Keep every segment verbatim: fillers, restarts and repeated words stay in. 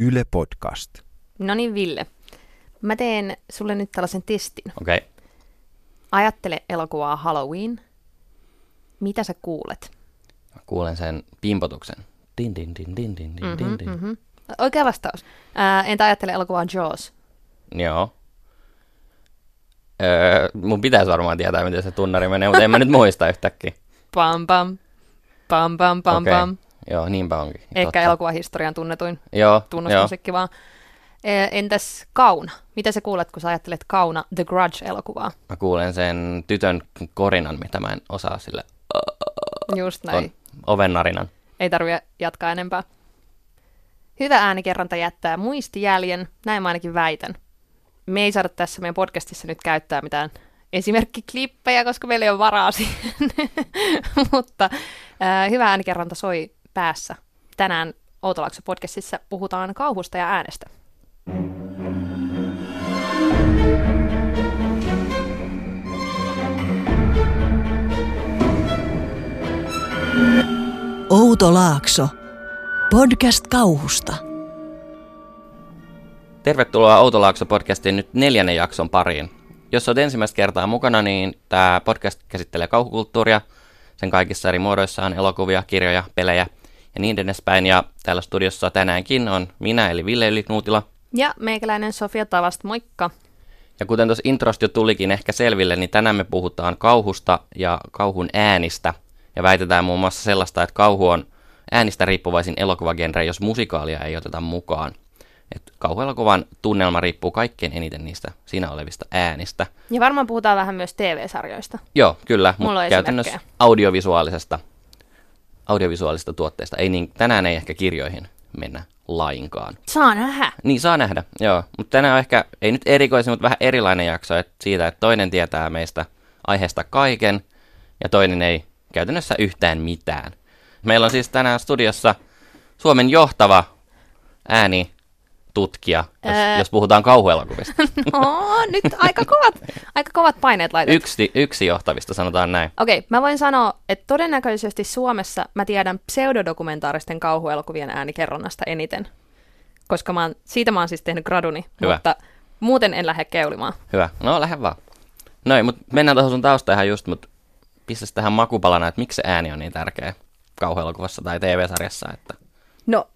Yle Podcast. No niin, Ville. Mä teen sulle nyt tällaisen testin. Okei. Okay. Ajattele elokuvaa Halloween. Mitä sä kuulet? Mä kuulen sen pimpotuksen. Din, din, din, din, din, din, mm-hmm, din. Mm-hmm. Oikea vastaus. Ää, entä ajattele elokuvaa Jaws? Joo. Öö, mun pitäisi varmaan tietää, miten se tunnari menee, mutta en mä nyt muista yhtäkkiä. Pam, pam. Pam, pam, pam, okay. pam. Joo, niinpä onkin. Ehkä totta. Elokuvahistorian tunnetuin joo, tunnusmusiikki joo. vaan. Entäs Kauna? Mitä sä kuulet, kun sä ajattelet Kauna The Grudge-elokuvaa? Mä kuulen sen tytön korinan, mitä mä en osaa sille. Just näin. Oven narinan. Ei tarvitse jatkaa enempää. Hyvä äänikerronta jättää muistijäljen, näin mä ainakin väitän. Me ei saada tässä meidän podcastissa nyt käyttää mitään esimerkkiklippejä, koska meillä ei ole varaa siihen. Mutta äh, hyvä äänikerronta soi päässä. Tänään Outolaakso podcastissa puhutaan kauhusta ja äänestä. Outolaakso. Podcast kauhusta. Tervetuloa Outolaakso podcastiin nyt neljännen jakson pariin. Jos olet ensimmäistä kertaa mukana, niin tämä podcast käsittelee kauhukulttuuria, sen kaikissa eri muodoissaan, elokuvia, kirjoja, pelejä ja niin edespäin. Ja täällä studiossa tänäänkin on minä, eli Ville Yli-Knuutila. Ja meikäläinen Sofia Tavasta, moikka. Ja kuten tuossa introsta jo tulikin ehkä selville, niin tänään me puhutaan kauhusta ja kauhun äänistä. Ja väitetään muun muassa sellaista, että kauhu on äänistä riippuvaisin elokuvagenre, jos musikaalia ei oteta mukaan. Että kauhuelokuvan tunnelma riippuu kaikkein eniten niistä siinä olevista äänistä. Ja varmaan puhutaan vähän myös T V-sarjoista. Joo, kyllä, mutta käytännössä audiovisuaalisesta, audiovisuaalisesta tuotteesta. Ei niin, tänään ei ehkä kirjoihin mennä lainkaan. Saa nähdä. Niin, saa nähdä, joo. Mutta tänään on ehkä, ei nyt erikoisin, mutta vähän erilainen jakso et siitä, että toinen tietää meistä aiheesta kaiken ja toinen ei käytännössä yhtään mitään. Meillä on siis tänään studiossa Suomen johtava ääni tutkija, jos, öö... jos puhutaan kauhuelokuvista. No, nyt aika kovat, aika kovat paineet laitettu. Yksi, yksi johtavista, sanotaan näin. Okei, okay, mä voin sanoa, että todennäköisesti Suomessa mä tiedän pseudodokumentaaristen kauhuelokuvien äänikerronnasta eniten, koska mä oon, siitä mä oon siis tehnyt graduni, Hyvä. Mutta muuten en lähde keulimaan. Hyvä, no lähde vaan. Noin, mutta mennään tuohon sun taustaan ihan just, mutta pistäs tähän makupalana, että miksi se ääni on niin tärkeä kauhuelokuvassa tai T V-sarjassa. Että... No,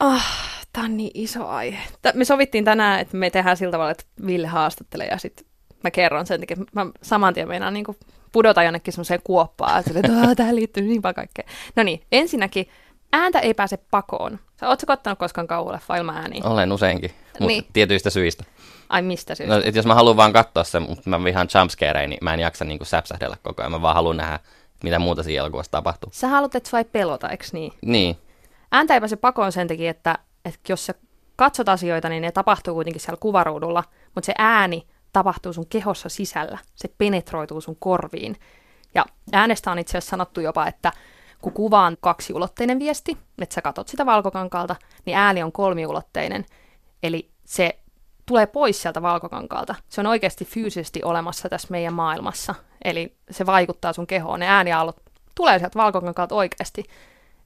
ah... Tämä on niin iso aihe. Me sovittiin tänään, että me tehdään sillä tavalla, että Ville haastattelee ja sitten mä kerron sen takia. Mä saman tien meinaan niin pudota jonnekin semmoiseen kuoppaan, että tähän liittyy niin paljon kaikkea. No niin, ensinnäkin ääntä ei pääse pakoon. Sä ootko ottanut koskaan kauhuleffa ilman ääniä? Olen useinkin, mutta niin. tietyistä syistä. Ai mistä syistä? No, jos mä haluan vaan katsoa sen, mutta mä vihaan jumpscareja, niin mä en jaksa niin säpsähdellä koko ajan. Mä vaan haluan nähdä, mitä muuta siinä elokuvassa tapahtuu. Sä haluat, että sua ei pelota, eikö niin? Niin. Ääntä ei pääse pakoon sen takia, että että jos sä katsot asioita, niin ne tapahtuu kuitenkin siellä kuvaruudulla, mutta se ääni tapahtuu sun kehossa sisällä. Se penetroituu sun korviin. Ja äänestä on itse asiassa sanottu jopa, että kun kuva on kaksiulotteinen viesti, että sä katot sitä valkokankaalta, niin ääni on kolmiulotteinen. Eli se tulee pois sieltä valkokankaalta. Se on oikeasti fyysisesti olemassa tässä meidän maailmassa. Eli se vaikuttaa sun kehoon. Ne ääniaallot tulee sieltä valkokankaalta oikeasti.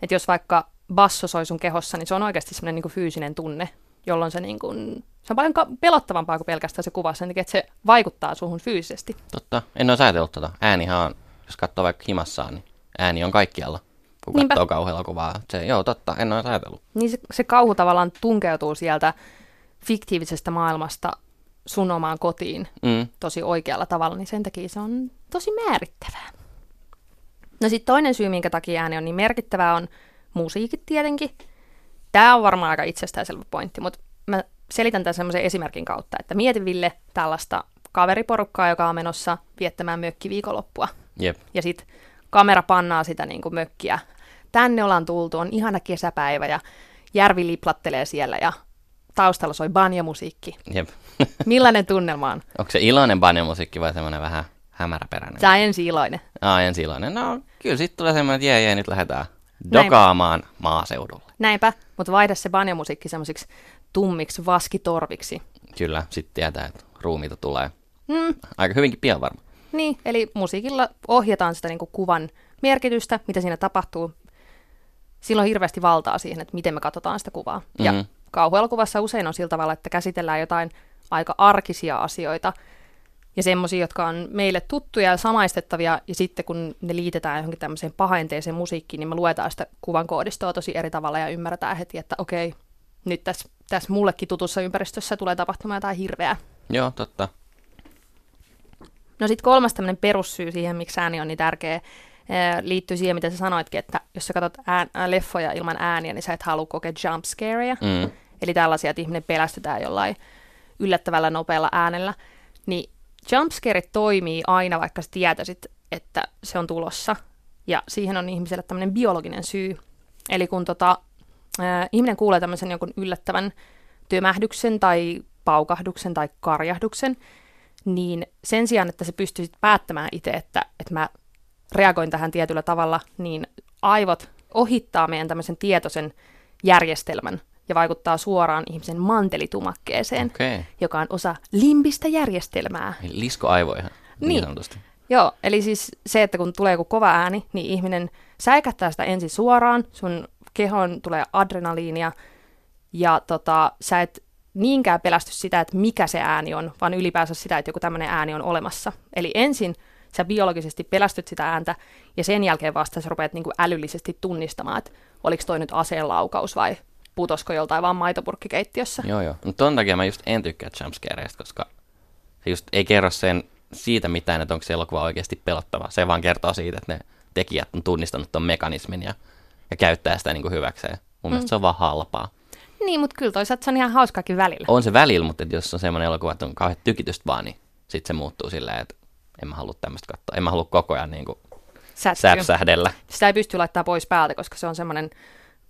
Että jos vaikka basso soi sun kehossa, niin se on oikeasti semmoinen niin kuin fyysinen tunne, jolloin se, niin kuin, se on paljon pelottavampaa kuin pelkästään se kuva, sen takia, että se vaikuttaa suhun fyysisesti. Totta, en ole säätellyt tota. Äänihan on, jos katsoo vaikka himassaan, niin ääni on kaikkialla, kun Niinpä. Katsoo kauhuelokuvaa. Se, joo, totta, en ole säätellyt. Niin se, se kauhu tavallaan tunkeutuu sieltä fiktiivisestä maailmasta sun omaan kotiin mm. tosi oikealla tavalla, niin sen takia se on tosi määrittävää. No sitten toinen syy, minkä takia ääni on niin merkittävää, on musiikit tietenkin. Tämä on varmaan aika itsestäänselvä pointti, mutta mä selitän tämän semmoisen esimerkin kautta, että mieti Ville tällaista kaveriporukkaa, joka on menossa viettämään mökkiviikonloppua. Jep. Ja sitten kamera pannaa sitä niin kuin mökkiä. Tänne ollaan tultu, on ihana kesäpäivä ja järvi liplattelee siellä ja taustalla soi banjomusiikki. Jep. Millainen tunnelma on? Onko se iloinen banjomusiikki vai semmoinen vähän hämäräperäinen? Tämä on ensi iloinen. Ah, ensi iloinen. No kyllä sitten tulee semmoinen, että jee, jee, nyt lähdetään dokaamaan Näinpä. Maaseudulla. Näinpä, mutta vaihda se banjomusiikki semmoisiksi tummiksi vaskitorviksi. Kyllä, sitten tietää, että ruumiita tulee. Mm. Aika hyvinkin pian varmaan. Niin, eli musiikilla ohjataan sitä niinku kuvan merkitystä, mitä siinä tapahtuu. Sillä on hirveästi valtaa siihen, että miten me katsotaan sitä kuvaa. Mm-hmm. Ja Kauhuelokuvassa usein on sillä tavalla, että käsitellään jotain aika arkisia asioita ja semmoisia, jotka on meille tuttuja ja samaistettavia, ja sitten kun ne liitetään johonkin tämmöiseen pahaenteiseen musiikkiin, niin me luetaan sitä kuvan koodistoa tosi eri tavalla ja ymmärretään heti, että okei, nyt tässä, tässä mullekin tutussa ympäristössä tulee tapahtumaan jotain hirveää. Joo, totta. No sitten kolmas tämmöinen perussyy siihen, miksi ääni on niin tärkeä, liittyy siihen, mitä sä sanoitkin, että jos sä katsot ään, ää, leffoja ilman ääniä, niin sä et halua kokea jumpscareja, mm. eli tällaisia, että ihminen pelästytään jollain yllättävällä nopealla äänellä, niin jumpscare toimii aina, vaikka sä tietäisit, että se on tulossa, ja siihen on ihmiselle tämmöinen biologinen syy, eli kun tota, ää, ihminen kuulee tämmöisen jonkun yllättävän tömähdyksen tai paukahduksen tai karjahduksen, niin sen sijaan, että sä pystyisit päättämään itse, että, että mä reagoin tähän tietyllä tavalla, niin aivot ohittaa meidän tämmöisen tietoisen järjestelmän ja vaikuttaa suoraan ihmisen mantelitumakkeeseen, okay. joka on osa limbistä järjestelmää. Eli liskoaivoja, niin, niin sanotusti. Joo, eli siis se, että kun tulee joku kova ääni, niin ihminen säikähtää sitä ensin suoraan, sun kehoon tulee adrenaliinia ja tota, sä et niinkään pelästy sitä, että mikä se ääni on, vaan ylipäänsä sitä, että joku tämmöinen ääni on olemassa. Eli ensin sä biologisesti pelästyt sitä ääntä, ja sen jälkeen vasta sä rupeat niinku älyllisesti tunnistamaan, että oliko toi nyt aseen laukaus vai putosko joltain vaan maitopurkkikeittiössä. Joo, joo. No ton takia mä just en tykkää jumpscareista, koska se just ei kerro sen siitä mitään, että onko se elokuva oikeasti pelottava. Se vaan kertoo siitä, että ne tekijät on tunnistanut ton mekanismin ja, ja käyttää sitä niinku hyväkseen. Mun mm. mielestä se on vaan halpaa. Niin, mutta kyllä toisaalta se on ihan hauskaakin välillä. On se välillä, mutta jos on semmoinen elokuva, että on kauhean tykitystä vaan, niin sitten se muuttuu silleen, että en mä halua tämmöistä katsoa. En mä halua koko ajan niin kuin säpsähdellä. Sitä ei pysty laittamaan pois päältä, koska se on semmoinen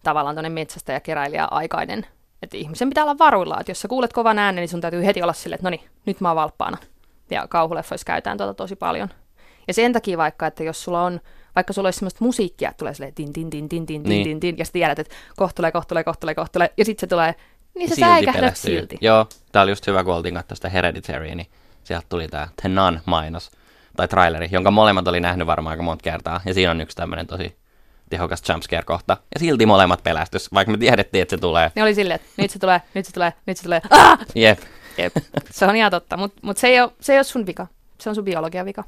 tavallaan tuonne metsästä ja keräilijä aikainen. Että ihmisen pitää olla varuilla, että jos sä kuulet kovan äänen, niin sun täytyy heti olla silleen, että no niin, nyt mä oon valppaana. Ja kauhuleffoissa käytetään tuota tosi paljon. Ja sen takia vaikka, että jos sulla on, vaikka sulla olisi semmoista musiikkia, että tulee silleen tin, tin, tin, tin, tin, niin. tin, tin, ja sitten tiedät, että kohta tulee, kohta tulee, kohta tulee, kohta tulee, ja sitten se tulee, niin sä säikähdät silti. Joo, tää oli just hyvä, kun oltiin katsoa sitä Hereditary, niin sieltä tuli tää The Nun-mainos, tai traileri, jonka molemmat oli nähnyt varmaan aika monta kertaa, ja siinä on yksi tämmöinen tosi tehokas jumpscare-kohta, ja silti molemmat pelästys, vaikka me tiedettiin, että se tulee. Ne oli silleen, että nyt se tulee, nyt se tulee, nyt se tulee, aah! Jep. Jep. Se on ihan totta, mutta mut se, se ei ole sun vika, se on sun biologian vika.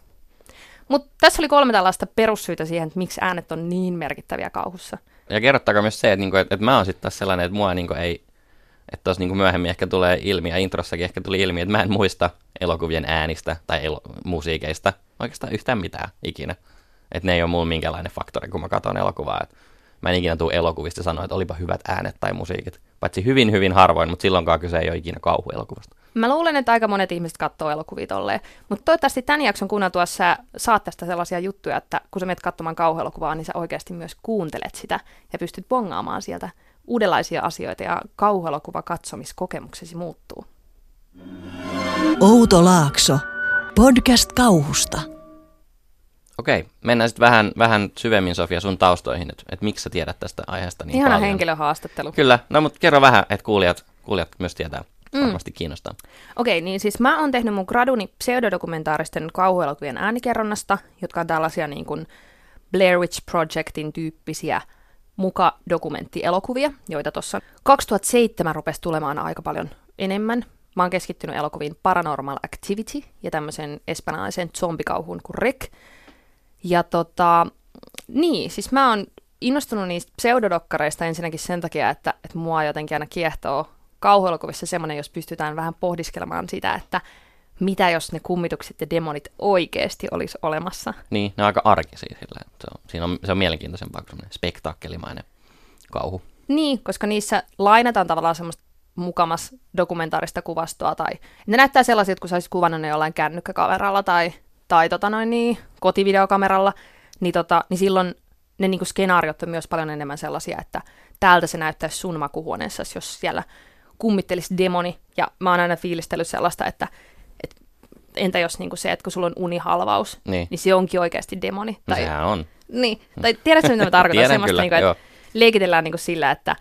Mutta tässä oli kolme tällaista perussyytä siihen, että miksi äänet on niin merkittäviä kauhussa. Ja kerrottaako myös se, että niinku, et, et mä oon sitten taas sellainen, että mua niinku ei, että tuossa niinku myöhemmin ehkä tulee ilmi, ja introssakin ehkä tuli ilmi, että mä en muista elokuvien äänistä tai el- musiikeista oikeastaan yhtään mitään ikinä. Että ne ei ole mulla minkäänlainen faktori, kun mä katson elokuvaa. Et mä en ikinä tule elokuvista sanoa, että olipa hyvät äänet tai musiikit. Paitsi hyvin, hyvin harvoin, mutta silloinkaan kyse ei ole ikinä kauhuelokuvasta. Mä luulen, että aika monet ihmiset katsoo elokuvia tolleen, mutta toivottavasti tämän jakson kuunneltua sä saat tästä sellaisia juttuja, että kun sä menet katsomaan kauhuelokuvaa, niin sä oikeasti myös kuuntelet sitä ja pystyt bongaamaan sieltä uudenlaisia asioita ja kauhuelokuva katsomiskokemuksesi muuttuu. Outo Laakso, podcast kauhusta. Okei, mennään sitten vähän, vähän syvemmin, Sofia, sun taustoihin, että et miksi sä tiedät tästä aiheesta niin ihana paljon. Ihana henkilöhaastattelu. Kyllä, no mutta kerro vähän, että kuulijat, kuulijat myös tietää. Mm. Varmasti kiinnostaa. Okei, niin siis mä oon tehnyt mun graduni pseudodokumentaaristen kauhuelokuvien äänikerronnasta, jotka on tällaisia niin kuin Blair Witch Projectin tyyppisiä muka-dokumenttielokuvia, joita tuossa kaksituhattaseitsemän rupesi tulemaan aika paljon enemmän. Mä oon keskittynyt elokuviin Paranormal Activity ja tämmöisen espanjalaisen zombikauhuun kuin Rec. Ja tota, niin, siis mä oon innostunut niistä pseudodokkareista ensinnäkin sen takia, että, että mua jotenkin aina kiehtoo kauhuelokuvissa semmoinen, jos pystytään vähän pohdiskelemaan sitä, että mitä jos ne kummitukset ja demonit oikeasti olisi olemassa. Niin, ne on aika arkisia sillä. Se on, siinä on, se on mielenkiintoisempaa kuin semmoinen spektaakkelimainen kauhu. Niin, koska niissä lainataan tavallaan semmoista mukamas dokumentaarista kuvastoa. Tai ne näyttää sellaiset, että kun sä olisit kuvannut ne jollain kännykkäkameralla tai, tai tota noin niin, kotivideokameralla, niin, tota, niin silloin ne niinku skenaariot on myös paljon enemmän sellaisia, että täältä se näyttäisi sun makuhuoneessasi, jos siellä kummittelisi demoni, ja mä oon aina fiilistellyt sellaista, että, että entä jos niinku se, että kun sulla on unihalvaus, niin, niin se onkin oikeasti demoni. Tai, sehän on. Niin, tai tiedätkö mitä mä tarkoitan? Tiedän kyllä, niinku, että leikitellään niinku sillä, että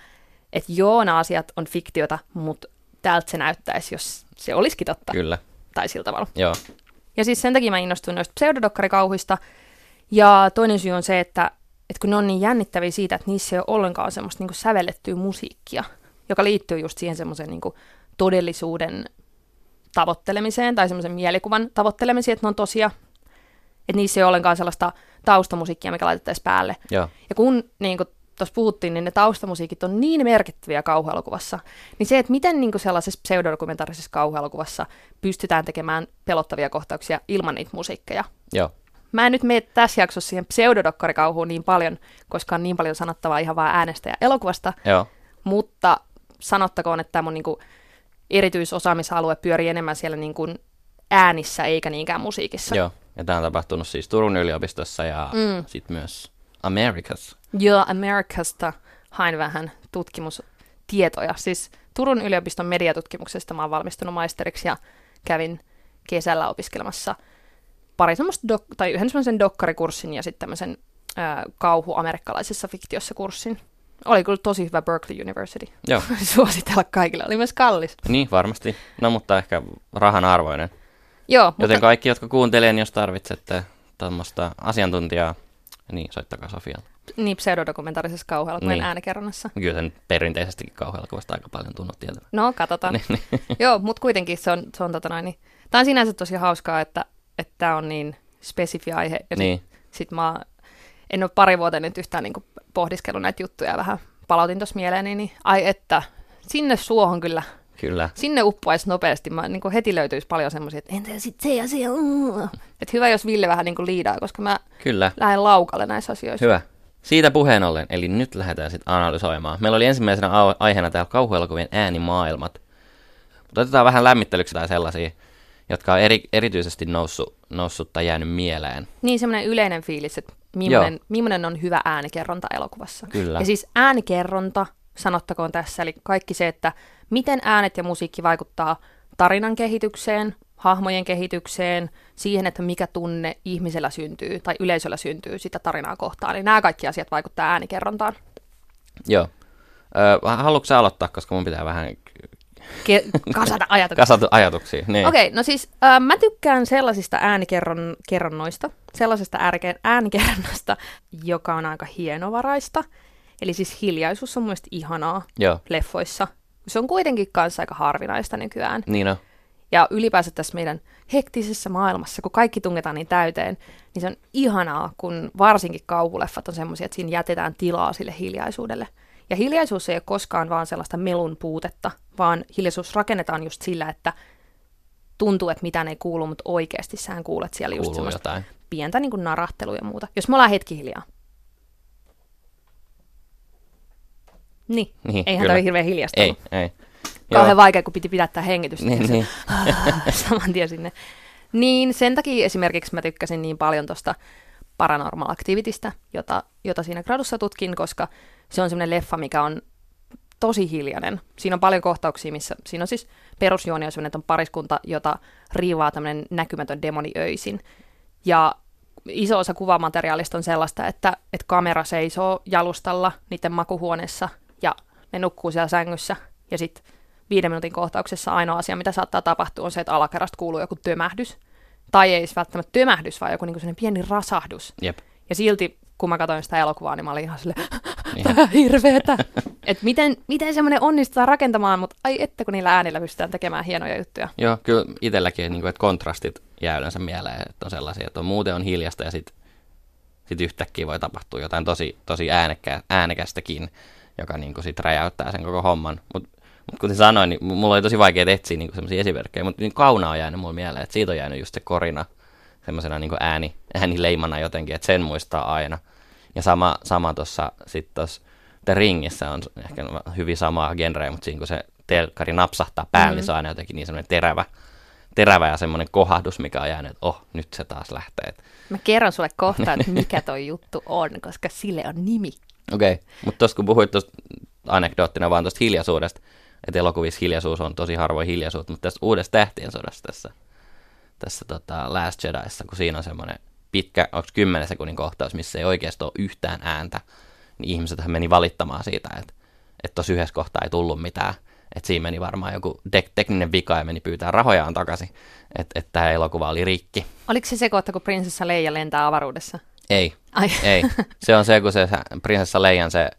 et joo, nämä asiat on fiktiota, mutta täältä se näyttäisi, jos se olisikin totta. Kyllä. Tai sillä tavalla. Joo. Ja siis sen takia mä innostuin noista pseudodokkarikauhuista, ja toinen syy on se, että et kun ne on niin jännittäviä siitä, että niissä ei ole ollenkaan semmoista niinku sävellettyä musiikkia. joka liittyy just siihen semmoisen niin kuin todellisuuden tavoittelemiseen tai semmoisen mielikuvan tavoittelemiseen, että ne on tosia. Että niissä ei ole ollenkaan sellaista taustamusiikkia, mikä laitettaisiin päälle. Ja, ja kun niin kuin tuossa puhuttiin, niin ne taustamusiikit on niin merkittäviä kauhuelokuvassa, niin se, että miten niin kuin sellaisessa pseudodokumentaarisessa kauhuelokuvassa pystytään tekemään pelottavia kohtauksia ilman niitä musiikkeja. Joo. Mä en nyt mene tässä jaksossa siihen pseudodokkarikauhuun niin paljon, koska on niin paljon sanottavaa ihan vaan äänestä ja elokuvasta. Joo. Mutta sanottakoon, että tämä mun niin kuin erityisosaamisalue pyörii enemmän siellä niin kuin äänissä eikä niinkään musiikissa. Joo, ja tämä on tapahtunut siis Turun yliopistossa ja mm. sitten myös Amerikassa. Joo, Amerikasta hain vähän tutkimustietoja. Siis Turun yliopiston mediatutkimuksesta mä oon valmistunut maisteriksi ja kävin kesällä opiskelemassa pari semmoista, dok- tai yhden semmoisen dokkarikurssin ja sitten tämmöisen äh, kauhu amerikkalaisessa fiktiossa kurssin. Oli kyllä tosi hyvä Berkeley University. Joo. Suositella kaikille. Oli myös kallis. Niin, varmasti. No, mutta ehkä rahan arvoinen. Joo. Joten mutta kaikki, jotka kuuntelee, niin jos tarvitsette tämmöistä asiantuntijaa, niin soittakaa Sofialle. Niin, pseudodokumentaarisessa kauhuelokuvan niin äänikerronnassa. Kyllä sen perinteisestikin kauhuelokuvasta aika paljon tunnut tietävä. No, katsotaan. Niin, niin. Joo, mutta kuitenkin se on, se on tota noin, niin. Tämä on sinänsä tosi hauskaa, että että tämä on niin spesifi aihe, ja niin. sitten sit mä en ole pari vuotta nyt yhtään niin pohdiskellut näitä juttuja, vähän palautin tuossa mieleeni, niin ai että, sinne suohon kyllä, kyllä. sinne uppoaisi nopeasti, mä, niin heti löytyisi paljon semmoisia, että entä sitten se asia, että hyvä jos Ville vähän niin liidaa, koska mä kyllä. lähden laukalle näissä asioissa. Hyvä. Siitä puheen ollen, eli nyt lähdetään sitten analysoimaan. Meillä oli ensimmäisenä aiheena täällä kauhuelokuvien äänimaailmat, mutta otetaan vähän lämmittelyksi tai sellaisia, jotka on eri, erityisesti noussut, noussut tai jäänyt mieleen. Niin, semmoinen yleinen fiilis, että millainen, millainen on hyvä äänikerronta elokuvassa. Kyllä. Ja siis äänikerronta, sanottakoon tässä, eli kaikki se, että miten äänet ja musiikki vaikuttaa tarinan kehitykseen, hahmojen kehitykseen, siihen, että mikä tunne ihmisellä syntyy tai yleisöllä syntyy sitä tarinaa kohtaan. Eli nämä kaikki asiat vaikuttaa äänikerrontaan. Joo. Ö, haluatko sä aloittaa, koska mun pitää vähän Ke- kasata ajatuksia. Kasata ajatuksia, niin. Okei, okay, no siis äh, mä tykkään sellaisista äänikerronnoista, sellaisesta äärike- äänikerronnasta, joka on aika hienovaraista. Eli siis hiljaisuus on mun mielestä ihanaa Joo. leffoissa. Se on kuitenkin kanssa aika harvinaista nykyään. Niin on. Ja ylipäänsä tässä meidän hektisessä maailmassa, kun kaikki tungetaan niin täyteen, niin se on ihanaa, kun varsinkin kauhuleffat on semmoisia, että siinä jätetään tilaa sille hiljaisuudelle. Ja hiljaisuus ei ole koskaan vaan sellaista melun puutetta, vaan hiljaisuus rakennetaan just sillä, että tuntuu, että mitään ei kuulu, mutta oikeasti sähän kuulet siellä just semmoista jotain pientä niin kuin narahtelua ja muuta. Jos me ollaan hetki hiljaa. Niin, niin eihän tämä ole hirveän hiljasta. Ei, ei. Kauhean vaikea, kun piti pidättää hengitystä. Niin, niin. Saman tien sinne. Niin, sen takia esimerkiksi mä tykkäsin niin paljon tuosta Paranormal Activitystä, jota, jota siinä gradussa tutkin, koska se on semmoinen leffa, mikä on tosi hiljainen. Siinä on paljon kohtauksia, missä siinä on siis perusjuonia, että on pariskunta, jota riivaa tämmöinen näkymätön demoni öisin. Ja iso osa kuvamateriaalista on sellaista, että, että kamera seisoo jalustalla niiden makuhuoneessa ja ne nukkuu siellä sängyssä. Ja sitten viiden minuutin kohtauksessa ainoa asia, mitä saattaa tapahtua, on se, että alakerrasta kuuluu joku tömähdys. Tai ei välttämättä tömähdys, vaan joku niinku sellainen pieni rasahdus. Jep. Ja silti, kun mä katsoin sitä elokuvaa, niin mä olin ihan silleen, tämä on hirveetä. Että miten, miten semmoinen onnistutaan rakentamaan, mutta ai että kun niillä äänillä pystytään tekemään hienoja juttuja. Joo, kyllä itselläkin, niin kuin, että kontrastit jää yleensä mieleen, että on sellaisia, että on, muuten on hiljasta ja sitten sit yhtäkkiä voi tapahtua jotain tosi, tosi äänekä, äänekästäkin, joka niin kuin, sit räjäyttää sen koko homman. Mutta mut, kuten sanoin, niin mulla oli tosi vaikea etsiä niin semmoisia esimerkkejä, mutta niin kauna on jäänyt mulle mieleen, että siitä on jäänyt just se korina semmoisena niin ääni, äänileimana jotenkin, että sen muistaa aina. Ja sama, sama tuossa sitten tuossa The Ringissä on ehkä hyvin samaa genreä, mutta siinä kun se telkkari napsahtaa päälle, mm-hmm. niin se on aina jotenkin niin semmoinen terävä, terävä ja semmoinen kohahdus, mikä on jäänyt, että oh, nyt se taas lähtee. Mä kerron sulle kohta, että mikä toi juttu on, koska sille on nimi. Okei, okay. Mutta tuossa kun puhuit tuosta anekdoottina vaan tuosta hiljaisuudesta, että elokuvissa hiljaisuus on tosi harvoin hiljaisuutta, mutta tässä uudessa tähtien sodassa tässä, tässä tota Last Jediissa, kun siinä on semmoinen pitkä, onko kymmenen sekunnin kohtaus, missä ei oikeasti ole yhtään ääntä, niin ihmisethän meni valittamaan siitä, että tuossa yhdessä kohtaa ei tullut mitään. Että siinä meni varmaan joku dek- tekninen vika ja meni pyytää rahojaan takaisin, että et tämä elokuva oli rikki. Oliko se se kohta, kun prinsessa Leija lentää avaruudessa? Ei, Ai. ei. Se on se, kun se prinsessa Leijan se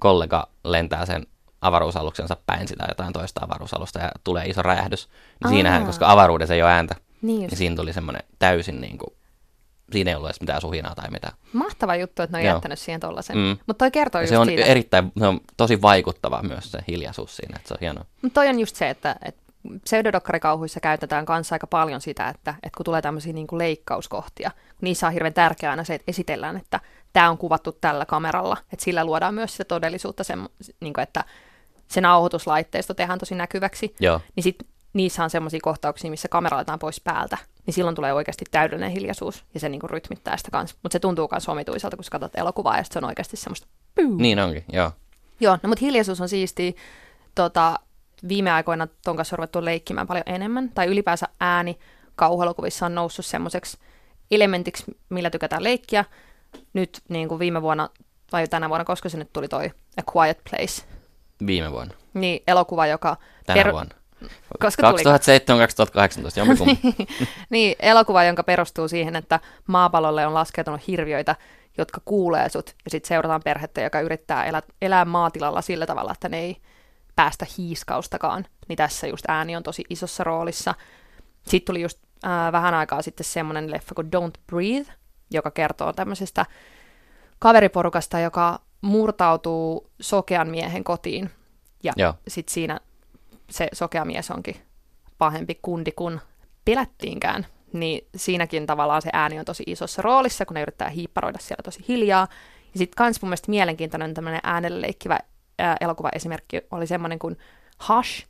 kollega lentää sen avaruusaluksensa päin sitä jotain toista avaruusalusta ja tulee iso räjähdys. Niin siinähän, koska avaruudessa ei ole ääntä, niin, niin siinä tuli semmoinen täysin niin kuin, siinä ei ollut edes mitään suhinaa tai mitään. Mahtava juttu, että ne on Joo. jättänyt siihen tollaisen. Mm. Mutta toi kertoo just se on siitä. Erittäin, se on tosi vaikuttava myös se hiljaisuus siinä, että se on hienoa. Mutta toi on just se, että, että pseudodokkarikauhuissa käytetään kanssa aika paljon sitä, että, että kun tulee tämmöisiä niin kuin leikkauskohtia, niissä on hirveän tärkeää aina se, että esitellään, että tämä on kuvattu tällä kameralla. Että sillä luodaan myös sitä todellisuutta, sen, niin kuin, että se nauhoituslaitteisto tehdään tosi näkyväksi. Joo. Niin sitten niissä on semmoisia kohtauksia, missä kamera laitetaan pois päältä, niin silloin tulee oikeasti täydellinen hiljaisuus, ja se niinku rytmittää sitä kanssa. Mutta se tuntuu myös omituiselta, kun sä katsot elokuvaa, ja se on oikeasti semmoista pyy. Niin onkin, joo. Joo, no mutta hiljaisuus on siistiä. Tota, viime aikoina ton kanssa on ruvettu leikkimään paljon enemmän, tai ylipäänsä ääni kauhuelokuvissa on noussut semmoiseksi elementiksi, millä tykätään leikkiä. Nyt niin kuin viime vuonna, vai tänä vuonna, koska se nyt tuli toi A Quiet Place. Viime vuonna. Niin, elokuva, joka... Tänä per... vuonna. kaksituhattaseitsemän kaksituhattakahdeksantoista, jompikumpi. Niin, elokuva, jonka perustuu siihen, että maapallolle on laskeutunut hirviöitä, jotka kuulee sut, ja sitten seurataan perhettä, joka yrittää elä, elää maatilalla sillä tavalla, että ne ei päästä hiiskaustakaan. Niin tässä just ääni on tosi isossa roolissa. Sitten tuli just äh, vähän aikaa sitten semmoinen leffa kuin Don't Breathe, joka kertoo tämmöisestä kaveriporukasta, joka murtautuu sokean miehen kotiin. Ja sitten siinä... se sokea mies onkin pahempi kundi kuin pelättiinkään, niin siinäkin tavallaan se ääni on tosi isossa roolissa, kun ne yrittää hiipparoida siellä tosi hiljaa. Ja sitten kans mun mielestä mielenkiintoinen tämmöinen äänellä leikkivä ää, elokuvaesimerkki oli semmoinen kuin Hush.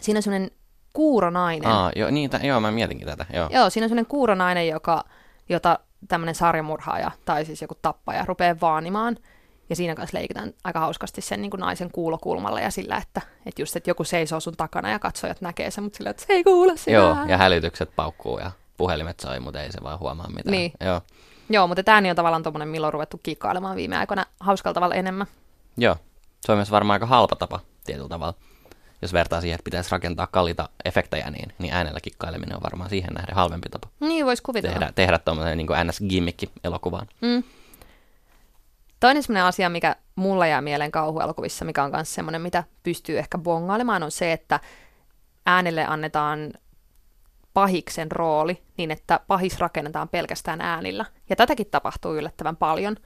Siinä on semmoinen kuuronainen. Aa, jo, niin, t- joo, mä mietinkin tätä. Joo, joo siinä on semmoinen kuuronainen, joka, jota tämmöinen sarjamurhaaja tai siis joku tappaja rupeaa vaanimaan. Ja siinä kanssa leikitään aika hauskasti sen niin kuin naisen kuulokulmalla ja sillä, että, että, just, että joku seisoo sun takana ja katsojat näkee sen, mutta sillä, että se ei kuule sitä. Joo, ja hälytykset paukkuu ja puhelimet soi, mutta ei se vaan huomaa mitään. Niin. Joo. Joo, mutta tämä on tavallaan tuommoinen, milloin on ruvettu kikkailemaan viime aikoina hauskalla tavalla enemmän. Joo, se on myös varmaan aika halpa tapa tietyllä tavalla. Jos vertaa siihen, että pitäisi rakentaa kalliita efektejä, niin, niin äänellä kikkaileminen on varmaan siihen nähden halvempi tapa. Niin, voisi kuvitella. Tehdä, tehdä tuommoinen niin kuin N S-gimmikki-elokuvaan. Mm. Toinen sellainen asia, mikä mulla jää mieleen kauhuelokuvissa, mikä on myös semmoinen, mitä pystyy ehkä bongailemaan, on se, että äänelle annetaan pahiksen rooli niin, että pahis rakennetaan pelkästään äänillä. Ja tätäkin tapahtuu yllättävän paljon.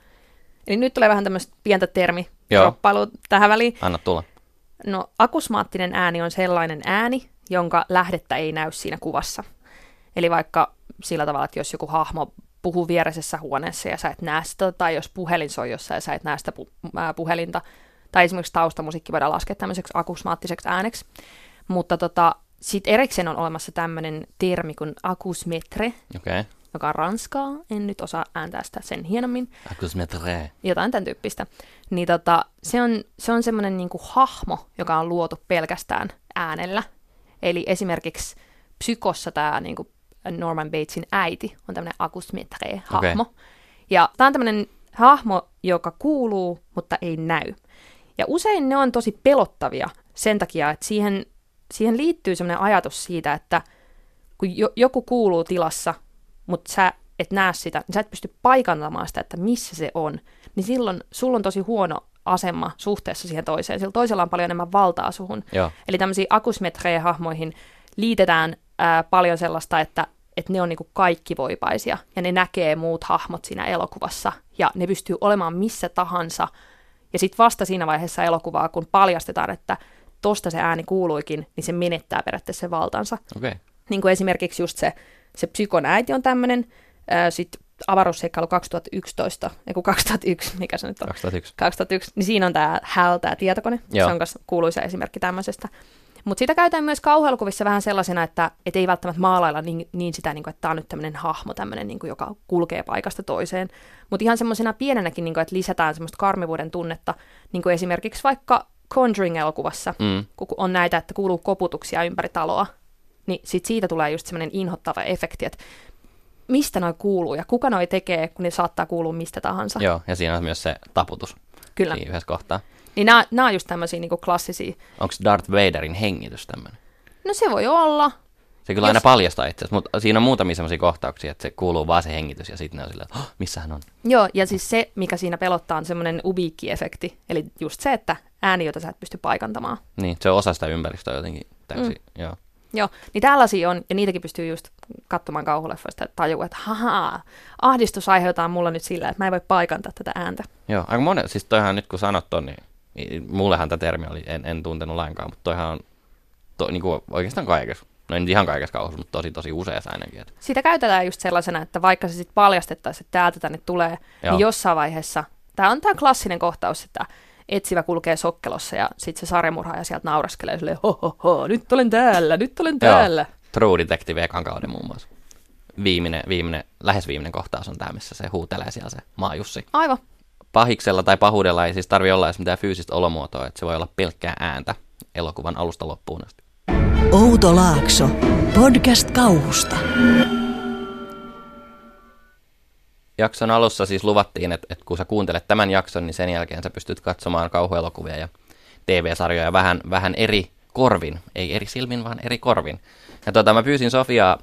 Eli nyt tulee vähän tämmöistä pientä termitroppailua tähän väliin. Anna tulla. No, akusmaattinen ääni on sellainen ääni, jonka lähdettä ei näy siinä kuvassa. Eli vaikka sillä tavalla, että jos joku hahmo puhuu vieresessä huoneessa ja sä et näe sitä, tai jos puhelin soi jossain ja sä et näe sitä pu- ää, puhelinta, tai esimerkiksi taustamusiikki voidaan laskea tämmöiseksi akusmaattiseksi ääneksi, mutta tota, sitten erikseen on olemassa tämmöinen termi kuin akusmetre, okay, joka on ranskaa, en nyt osaa ääntää sitä sen hienommin. Akusmetre. Jotain tämän tyyppistä. Niin tota, se on, se on semmoinen niinku hahmo, joka on luotu pelkästään äänellä. Eli esimerkiksi Psykossa tämä niinku Norman Batesin äiti on tämmöinen akusmetre-hahmo. Okay. Ja tämä on tämmöinen hahmo, joka kuuluu, mutta ei näy. Ja usein ne on tosi pelottavia sen takia, että siihen, siihen liittyy semmoinen ajatus siitä, että kun jo, joku kuuluu tilassa, mutta sä et näe sitä, niin sä et pysty paikantamaan sitä, että missä se on, niin silloin sulla on tosi huono asema suhteessa siihen toiseen. Sillä toisella on paljon enemmän valtaa suhun. Joo. Eli tämmöisiin akusmetre-hahmoihin liitetään ää, paljon sellaista, että että ne on niinku kaikkivoipaisia, ja ne näkee muut hahmot siinä elokuvassa, ja ne pystyy olemaan missä tahansa. Ja sitten vasta siinä vaiheessa elokuvaa, kun paljastetaan, että tosta se ääni kuuluikin, niin se menettää periaatteessa sen valtansa. Okay. Niin kuin esimerkiksi just se, se Psykon äiti on tämmöinen, sitten avaruusseikkailu kaksituhattayksitoista, eiku kaksituhattayksi, mikä se nyt on? kaksituhattayksi. kaksituhattayksi, niin siinä on tämä H A L, tämä tietokone, Joo. se on myös kuuluisa esimerkki tämmöisestä. Mutta sitä käytetään myös kauhuelokuvissa vähän sellaisena, että et ei välttämättä maalailla niin, niin sitä, niin kuin, että tämä on nyt tämmöinen hahmo, tämmöinen, niin kuin, joka kulkee paikasta toiseen. Mutta ihan semmoisena pienenäkin, niin kuin, että lisätään semmoista karmivuuden tunnetta, niin kuin esimerkiksi vaikka Conjuring-elokuvassa, mm. kun on näitä, että kuuluu koputuksia ympäri taloa, niin sit siitä tulee just semmoinen inhottava efekti, että mistä noi kuuluu ja kuka noi tekee, kun ne saattaa kuulua mistä tahansa. Joo, ja siinä on myös se taputus. Kyllä. Siinä yhdessä kohtaa. Niin nämä, nämä on just tämmöisiä niin kuin klassisia. Onko Darth Vaderin hengitys tämmöinen? No se voi olla. Se kyllä Jos... aina paljastaa itse asiassa, mutta siinä on muutamia semmoisia kohtauksia, että se kuuluu vaan se hengitys ja sitten ne on sillä, että oh, missä hän on. Joo, ja siis se, mikä siinä pelottaa, on semmoinen ubiikki-efekti, eli just se, että ääni, jota sä et pysty paikantamaan. Niin, se on osa sitä ympäristöä jotenkin täysin, mm. joo. Joo, niin tällaisia on, ja niitäkin pystyy just katsomaan kauhuleffoista, että tajuu, että hahaa, ahdistus aiheutaan mulla nyt sillä, että mä en voi paikantaa tätä ääntä. Joo, aika monen, siis toihan nyt kun sanot ton, niin mullehan tämä termi oli, en, en tuntenut lainkaan, mutta toihan on to, niin kuin oikeastaan kaikessa. No ei ihan kaikessa kauhussa, mutta tosi tosi useassa ainakin. Sitä käytetään just sellaisena, että vaikka se sitten paljastettaisiin, että täältä tänne tulee, joo. niin jossain vaiheessa, tämä on tämä klassinen kohtaus, että etsivä kulkee sokkelossa ja sitten se sarjamurhaaja sieltä nauraskelee silleen, ho, ho, ho, nyt olen täällä, nyt olen täällä. Joo. True Detective ekan kauden muun muassa. Viimeinen, viimeinen, lähes viimeinen kohtaus on tämä, missä se huutelee siellä se maajussi. Aivan. Pahiksella tai pahuudella ei siis tarvitse olla edes mitään fyysistä olomuotoa, että se voi olla pelkkää ääntä elokuvan alusta loppuun asti. Outo Laakso, podcast kauhusta. Jakson alussa siis luvattiin, että, että kun sä kuuntelet tämän jakson, niin sen jälkeen sä pystyt katsomaan kauhuelokuvia ja T V-sarjoja vähän, vähän eri korvin. Ei eri silmin, vaan eri korvin. Ja tota, mä pyysin Sofiaa,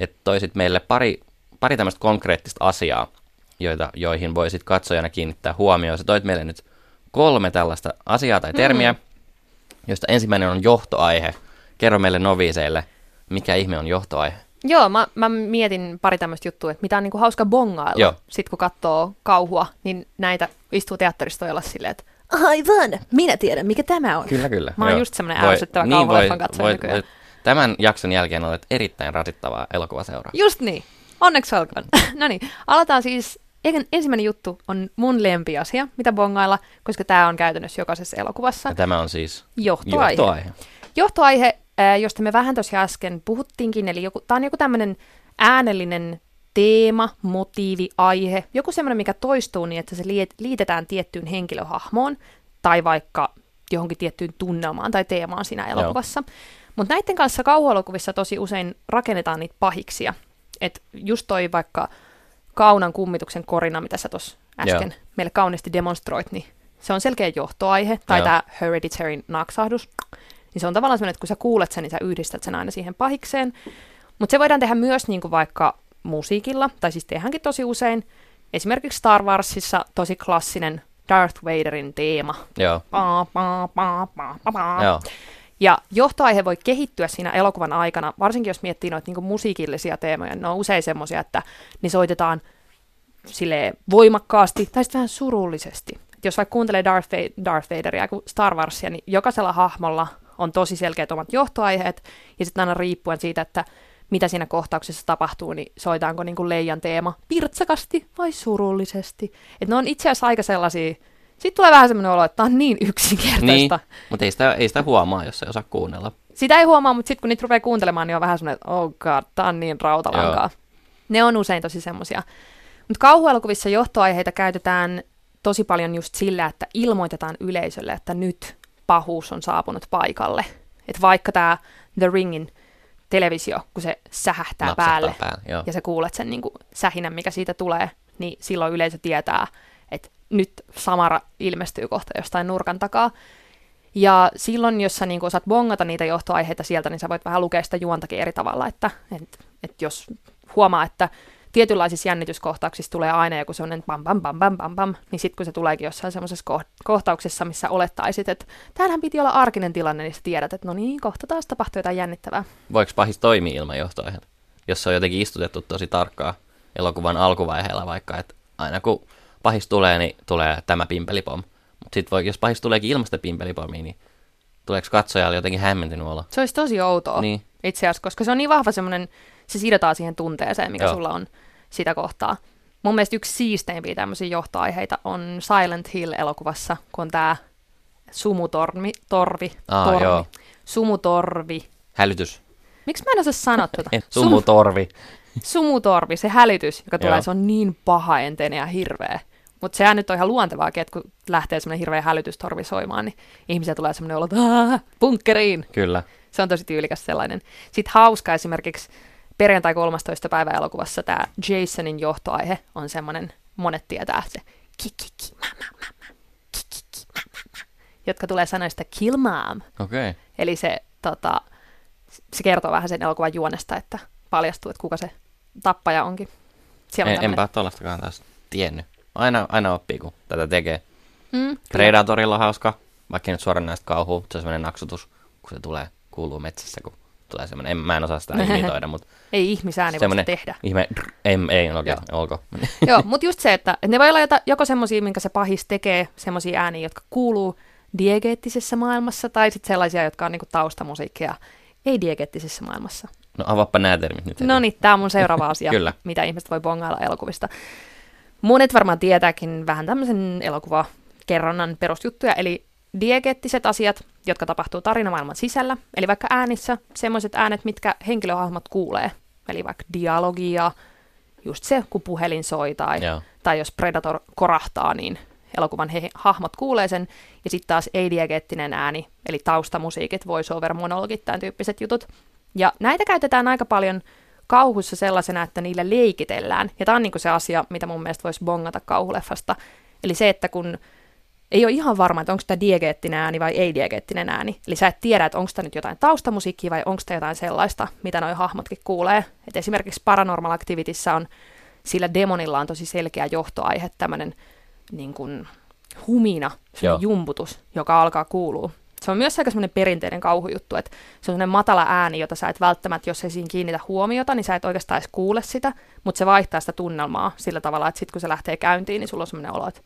että toisit meille pari, pari tämmöistä konkreettista asiaa, joita, joihin voisit katsojana kiinnittää huomioon. Sä toit meille nyt kolme tällaista asiaa tai termiä, mm. joista ensimmäinen on johtoaihe. Kerro meille noviiseille, mikä ihme on johtoaihe. Joo, mä, mä mietin pari tämmöistä juttua, että mitä on niinku hauska bongailla. Joo. Sitten kun katsoo kauhua, niin näitä istuu teatteristoilla silleen, että aivan, minä tiedän, mikä tämä on. Kyllä, kyllä. Mä oon joo. just semmoinen ärsyttävä niin kauhuleffan katsoja nykyään. Tämän jakson jälkeen olet erittäin rasittavaa elokuvaseuraa. Just niin, onneksi olkoon. No niin, aletaan siis. Ensimmäinen juttu on mun lempiasia, mitä bongailla, koska tämä on käytännössä jokaisessa elokuvassa. Ja tämä on siis johtoaihe. johtoaihe. Johtoaihe, josta me vähän tuossa äsken puhuttiinkin, eli joku, tämä on joku tämmöinen äänellinen teema, motiivi, aihe, joku semmoinen, mikä toistuu niin, että se liitetään tiettyyn henkilöhahmoon tai vaikka johonkin tiettyyn tunnelmaan tai teemaan siinä elokuvassa. Mutta näiden kanssa kauhuelokuvissa tosi usein rakennetaan niitä pahiksia. Että just toi vaikka Kaunan kummituksen korina, mitä sä tuossa äsken Joo. meille kauniisti demonstroit, niin se on selkeä johtoaihe. Tai tämä Hereditaryn naksahdus. Niin se on tavallaan semmoinen, että kun sä kuulet sen, niin sä yhdistät sen aina siihen pahikseen. Mutta se voidaan tehdä myös niin kuin vaikka musiikilla, tai siis tehdäänkin tosi usein. Esimerkiksi Star Warsissa tosi klassinen Darth Vaderin teema. Joo. Pa, pa, pa, pa, pa, pa. Joo. Ja johtoaihe voi kehittyä siinä elokuvan aikana, varsinkin jos miettii noita niin kuin musiikillisia teemoja. Ne on usein semmoisia, että ne soitetaan silleen voimakkaasti tai sitten vähän surullisesti. Et jos vaikka kuuntelee Darth, Va- Darth Vaderia kuin Star Warsia, niin jokaisella hahmolla on tosi selkeät omat johtoaiheet, ja sitten aina riippuen siitä, että mitä siinä kohtauksessa tapahtuu, niin soitaanko niin kuin leijan teema pirtsakasti vai surullisesti. Et ne on itse asiassa aika sellaisia. Sitten tulee vähän semmoinen olo, että tämä on niin yksinkertaista. Niin, mutta ei sitä, ei sitä huomaa, jos ei osaa kuunnella. Sitä ei huomaa, mutta sitten kun niitä rupeaa kuuntelemaan, niin on vähän semmoinen, että oh god, tämä on niin rautalankaa. Joo. Ne on usein tosi semmoisia. Mutta kauhuelokuvissa johtoaiheita käytetään tosi paljon just sillä, että ilmoitetaan yleisölle, että nyt pahuus on saapunut paikalle. Että vaikka tämä The Ringin televisio, kun se sähähtää napsahtaa päälle, päälle ja sä kuulet sen niin kuin sähinän, mikä siitä tulee, niin silloin yleisö tietää, että nyt Samara ilmestyy kohta jostain nurkan takaa. Ja silloin, jos sä niinku osaat bongata niitä johtoaiheita sieltä, niin sä voit vähän lukea sitä juontakin eri tavalla. Että et, et jos huomaa, että tietynlaisissa jännityskohtauksissa tulee aina joku semmoinen pam pam pam pam pam pam, niin sitten kun se tuleekin jossain semmoisessa kohtauksessa, missä olettaisit, että täällähän piti olla arkinen tilanne, niin sä tiedät, että no niin, kohta taas tapahtuu jotain jännittävää. Voiko pahis toimia ilman johtoaiheita? Jos se on jotenkin istutettu tosi tarkkaan elokuvan alkuvaiheella vaikka, että aina kun pahis tulee, niin tulee tämä pimpelipom. Mutta sitten jos pahis tuleekin ilmasta pimpelipomia, niin tuleeko katsojalle jotenkin hämmentynyt olla? Se olisi tosi outoa niin. itse asiassa, koska se on niin vahva semmoinen, se sidotaan siihen tunteeseen, mikä Joo. sulla on sitä kohtaa. Mun mielestä yksi siisteimpiä tämmöisiä johtoaiheita on Silent Hill-elokuvassa, kun on tämä sumutorvi. Torvi, Aa, torvi. Joo. Sumutorvi. Hälytys. Miksi mä en osaa sanoa tuota? Sumutorvi. Sumutorvi, se hälytys, joka tulee, Joo. se on niin pahaenteinen ja hirveä. Mutta sehän nyt on ihan luontevaakin, että kun lähtee semmoinen hirveä hälytystorvi soimaan, niin ihmisiä tulee semmoinen olo, että bunkkeriin. Kyllä. Se on tosi tyylikäs sellainen. Sitten hauska esimerkiksi perjantai kolmastoista päivä elokuvassa tämä Jasonin johtoaihe on semmoinen, monet tietää se kikiki mama mama, kikiki mama mama, jotka tulee sanoista kill mom. Okei. Okay. Eli se tota, se kertoo vähän sen elokuvan juonesta, että paljastuu, että kuka se tappaja onkin. On en, enpä tuollaistakaan taas tiennyt. Aina, aina oppii, kun tätä tekee. Mm, Predatorilla on hauska, vaikka nyt suoranaista kauhua, se on semmoinen naksutus, kun se tulee, kuuluu metsässä, kun tulee semmoinen, en, mä en osaa sitä imitoida, mutta... ei ihmisääni voi sitä tehdä. Ihme, ei, ei, no okei, olko. Joo, mutta just se, että ne voi olla joko semmoisia, minkä se pahis tekee, semmoisia ääniä, jotka kuuluu diegeettisessä maailmassa, tai sitten sellaisia, jotka on niinku taustamusiikkia ei-diegeettisessä maailmassa. No avaappa nämä termit nyt. No niin, tämä on mun seuraava asia, mitä ihmiset voi bongailla elokuvista. Monet varmaan tietääkin vähän tämmöisen elokuvakerronnan perusjuttuja, eli diegeettiset asiat, jotka tapahtuu tarinamaailman sisällä, eli vaikka äänissä, semmoiset äänet, mitkä henkilöhahmot kuulee, eli vaikka dialogia, just se, kun puhelin soi, tai, tai jos Predator korahtaa, niin elokuvan he, hahmot kuulee sen, ja sitten taas ei-diegeettinen ääni, eli taustamusiikit, voice-over-monologit, tämän tyyppiset jutut. Ja näitä käytetään aika paljon kauhussa sellaisena, että niillä leikitellään. Ja tämä on niinku se asia, mitä mun mielestä voisi bongata kauhuleffasta. Eli se, että kun ei ole ihan varma, että onko tämä diegeettinen ääni vai ei-diegeettinen ääni. Eli sä et tiedä, että onko tämä nyt jotain taustamusiikkia vai onko tämä jotain sellaista, mitä noi hahmotkin kuulee. Et esimerkiksi Paranormal Activityssä on, sillä demonilla on tosi selkeä johtoaihe, tämmöinen niin kuin humina, jumputus, joka alkaa kuulua. Se on myös aika semmoinen perinteinen kauhujuttu, että se on semmoinen matala ääni, jota sä et välttämättä, jos ei siinä kiinnitä huomiota, niin sä et oikeastaan edes kuule sitä, mutta se vaihtaa sitä tunnelmaa sillä tavalla, että sitten kun se lähtee käyntiin, niin sulla on semmoinen olo, että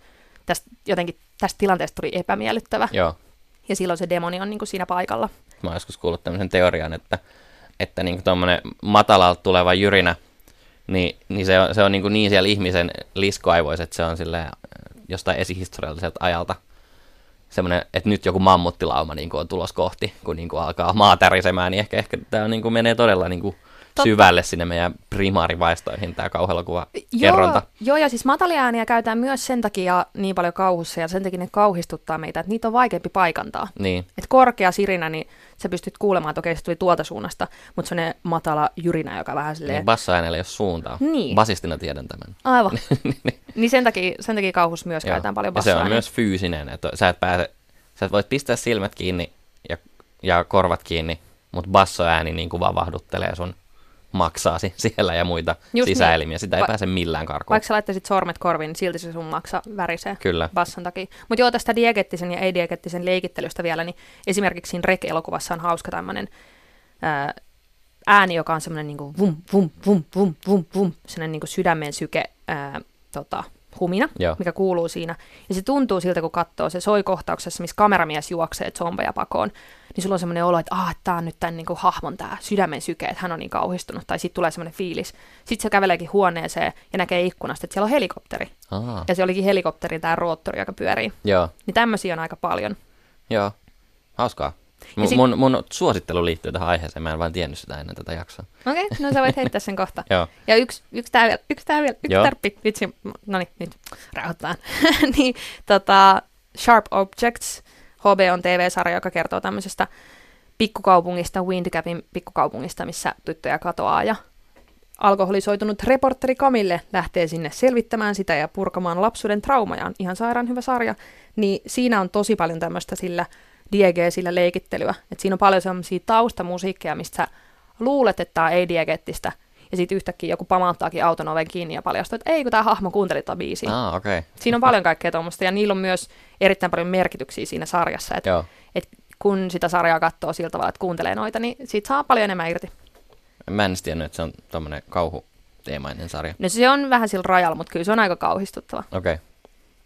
tästä, jotenkin, tästä tilanteesta tuli epämiellyttävä. Joo. Ja silloin se demoni on niin kuin siinä paikalla. Mä oon joskus kuullut tämmöisen teorian, että, että niin kuin tommoinen matalalta tuleva jyrinä, niin, niin se on, se on niin, kuin niin siellä ihmisen liskoaivoissa, että se on silleen jostain esihistorialliselta ajalta. Semmoinen, että nyt joku mammuttilauma niin kuin on tulos kohti, kun niin kuin alkaa maa tärisemään, niin ehkä, ehkä tämä niin kuin menee todella niin kuin syvälle sinne meidän primaarivaistoihin, tämä kauhuelokuvakerronta. Joo, joo, ja siis matalia ääniä käytetään myös sen takia niin paljon kauhussa, ja sen takia ne kauhistuttaa meitä, että niitä on vaikeampi paikantaa. Niin. Että korkea sirinä, niin sä pystyt kuulemaan, että okei, se tuli tuolta suunnasta, mutta se on ne matala jyrinä, joka vähän silleen... niin bassaäänellä ei ole suuntaa. Niin. Basistina tiedän tämän. Aivan. Niin sen takia, sen takia kauhussa myös joo. Käytetään paljon bassaäänellä. Se on myös fyysinen, että sä et pääse, sä et voit pistää silmät kiinni ja, ja korvat kiinni, mutta bassoääni niin kuin vaan vahduttelee sun maksaasi siellä ja muita just sisäelimiä. Niin. Sitä ei Va- pääse millään karkuun. Vaikka sä laittaisit sormet korviin, niin silti se sun maksa värisee. Kyllä. Bassan takia. Mutta joo, tästä diegeettisen ja ei-diegeettisen leikittelystä vielä, niin esimerkiksi siinä Rec-elokuvassa on hauska tämmöinen ääni, joka on semmoinen niinku vum, vum, vum, vum, vum, vum, semmoinen niinku sydämen syke ää, tota, humina, joo. Mikä kuuluu siinä. Ja se tuntuu siltä, kun katsoo se soi kohtauksessa, missä kameramies juoksee zombeja pakoon. Niin sulla on semmoinen olo, että ah, tämä on nyt tämän niin kuin hahmon tämä sydämen syke, että hän on niin kauhistunut. Tai sitten tulee semmoinen fiilis. Sitten se käveleekin huoneeseen ja näkee ikkunasta, että siellä on helikopteri. Aa. Ja se olikin helikopteri, tämä roottori, joka pyörii. Joo. Niin tämmöisiä on aika paljon. Joo, hauskaa. M- sit... mun, mun suosittelu liittyy tähän aiheeseen, mä en vain tiennyt sitä ennen tätä jaksoa. Okei, okay, no sä voit heittää sen kohta. Joo. Ja yksi yks tää vielä, yksi tää vielä, yksi tarppi. Vitsi, no niin, nyt rauhoitetaan. Niin, tota, Sharp Objects. H B on T V-sarja, joka kertoo tämmöisestä pikkukaupungista, Wind Gapin pikkukaupungista, missä tyttöjä katoaa. Ja alkoholisoitunut reporteri Camille lähtee sinne selvittämään sitä ja purkamaan lapsuuden traumajaan. Ihan sairaan hyvä sarja. Niin siinä on tosi paljon tämmöistä sillä diegeesillä leikittelyä. Et siinä on paljon semmoisia taustamusiikkeja, mistä luulet, että tämä ei diegeettistä. Ja sitten yhtäkkiä joku pamauttaakin auton oven kiinni ja paljastaa, että ei kun tämä hahmo kuunteli tätä biisiä. Ah, okay. Siinä on paljon kaikkea tuommoista ja niillä on myös erittäin paljon merkityksiä siinä sarjassa. Et, et kun sitä sarjaa katsoo sillä tavalla, että kuuntelee noita, niin siitä saa paljon enemmän irti. Mä en tiennyt, että se on tuommoinen kauhuteemainen sarja. No se on vähän sillä rajalla, mutta kyllä se on aika kauhistuttava. Okay.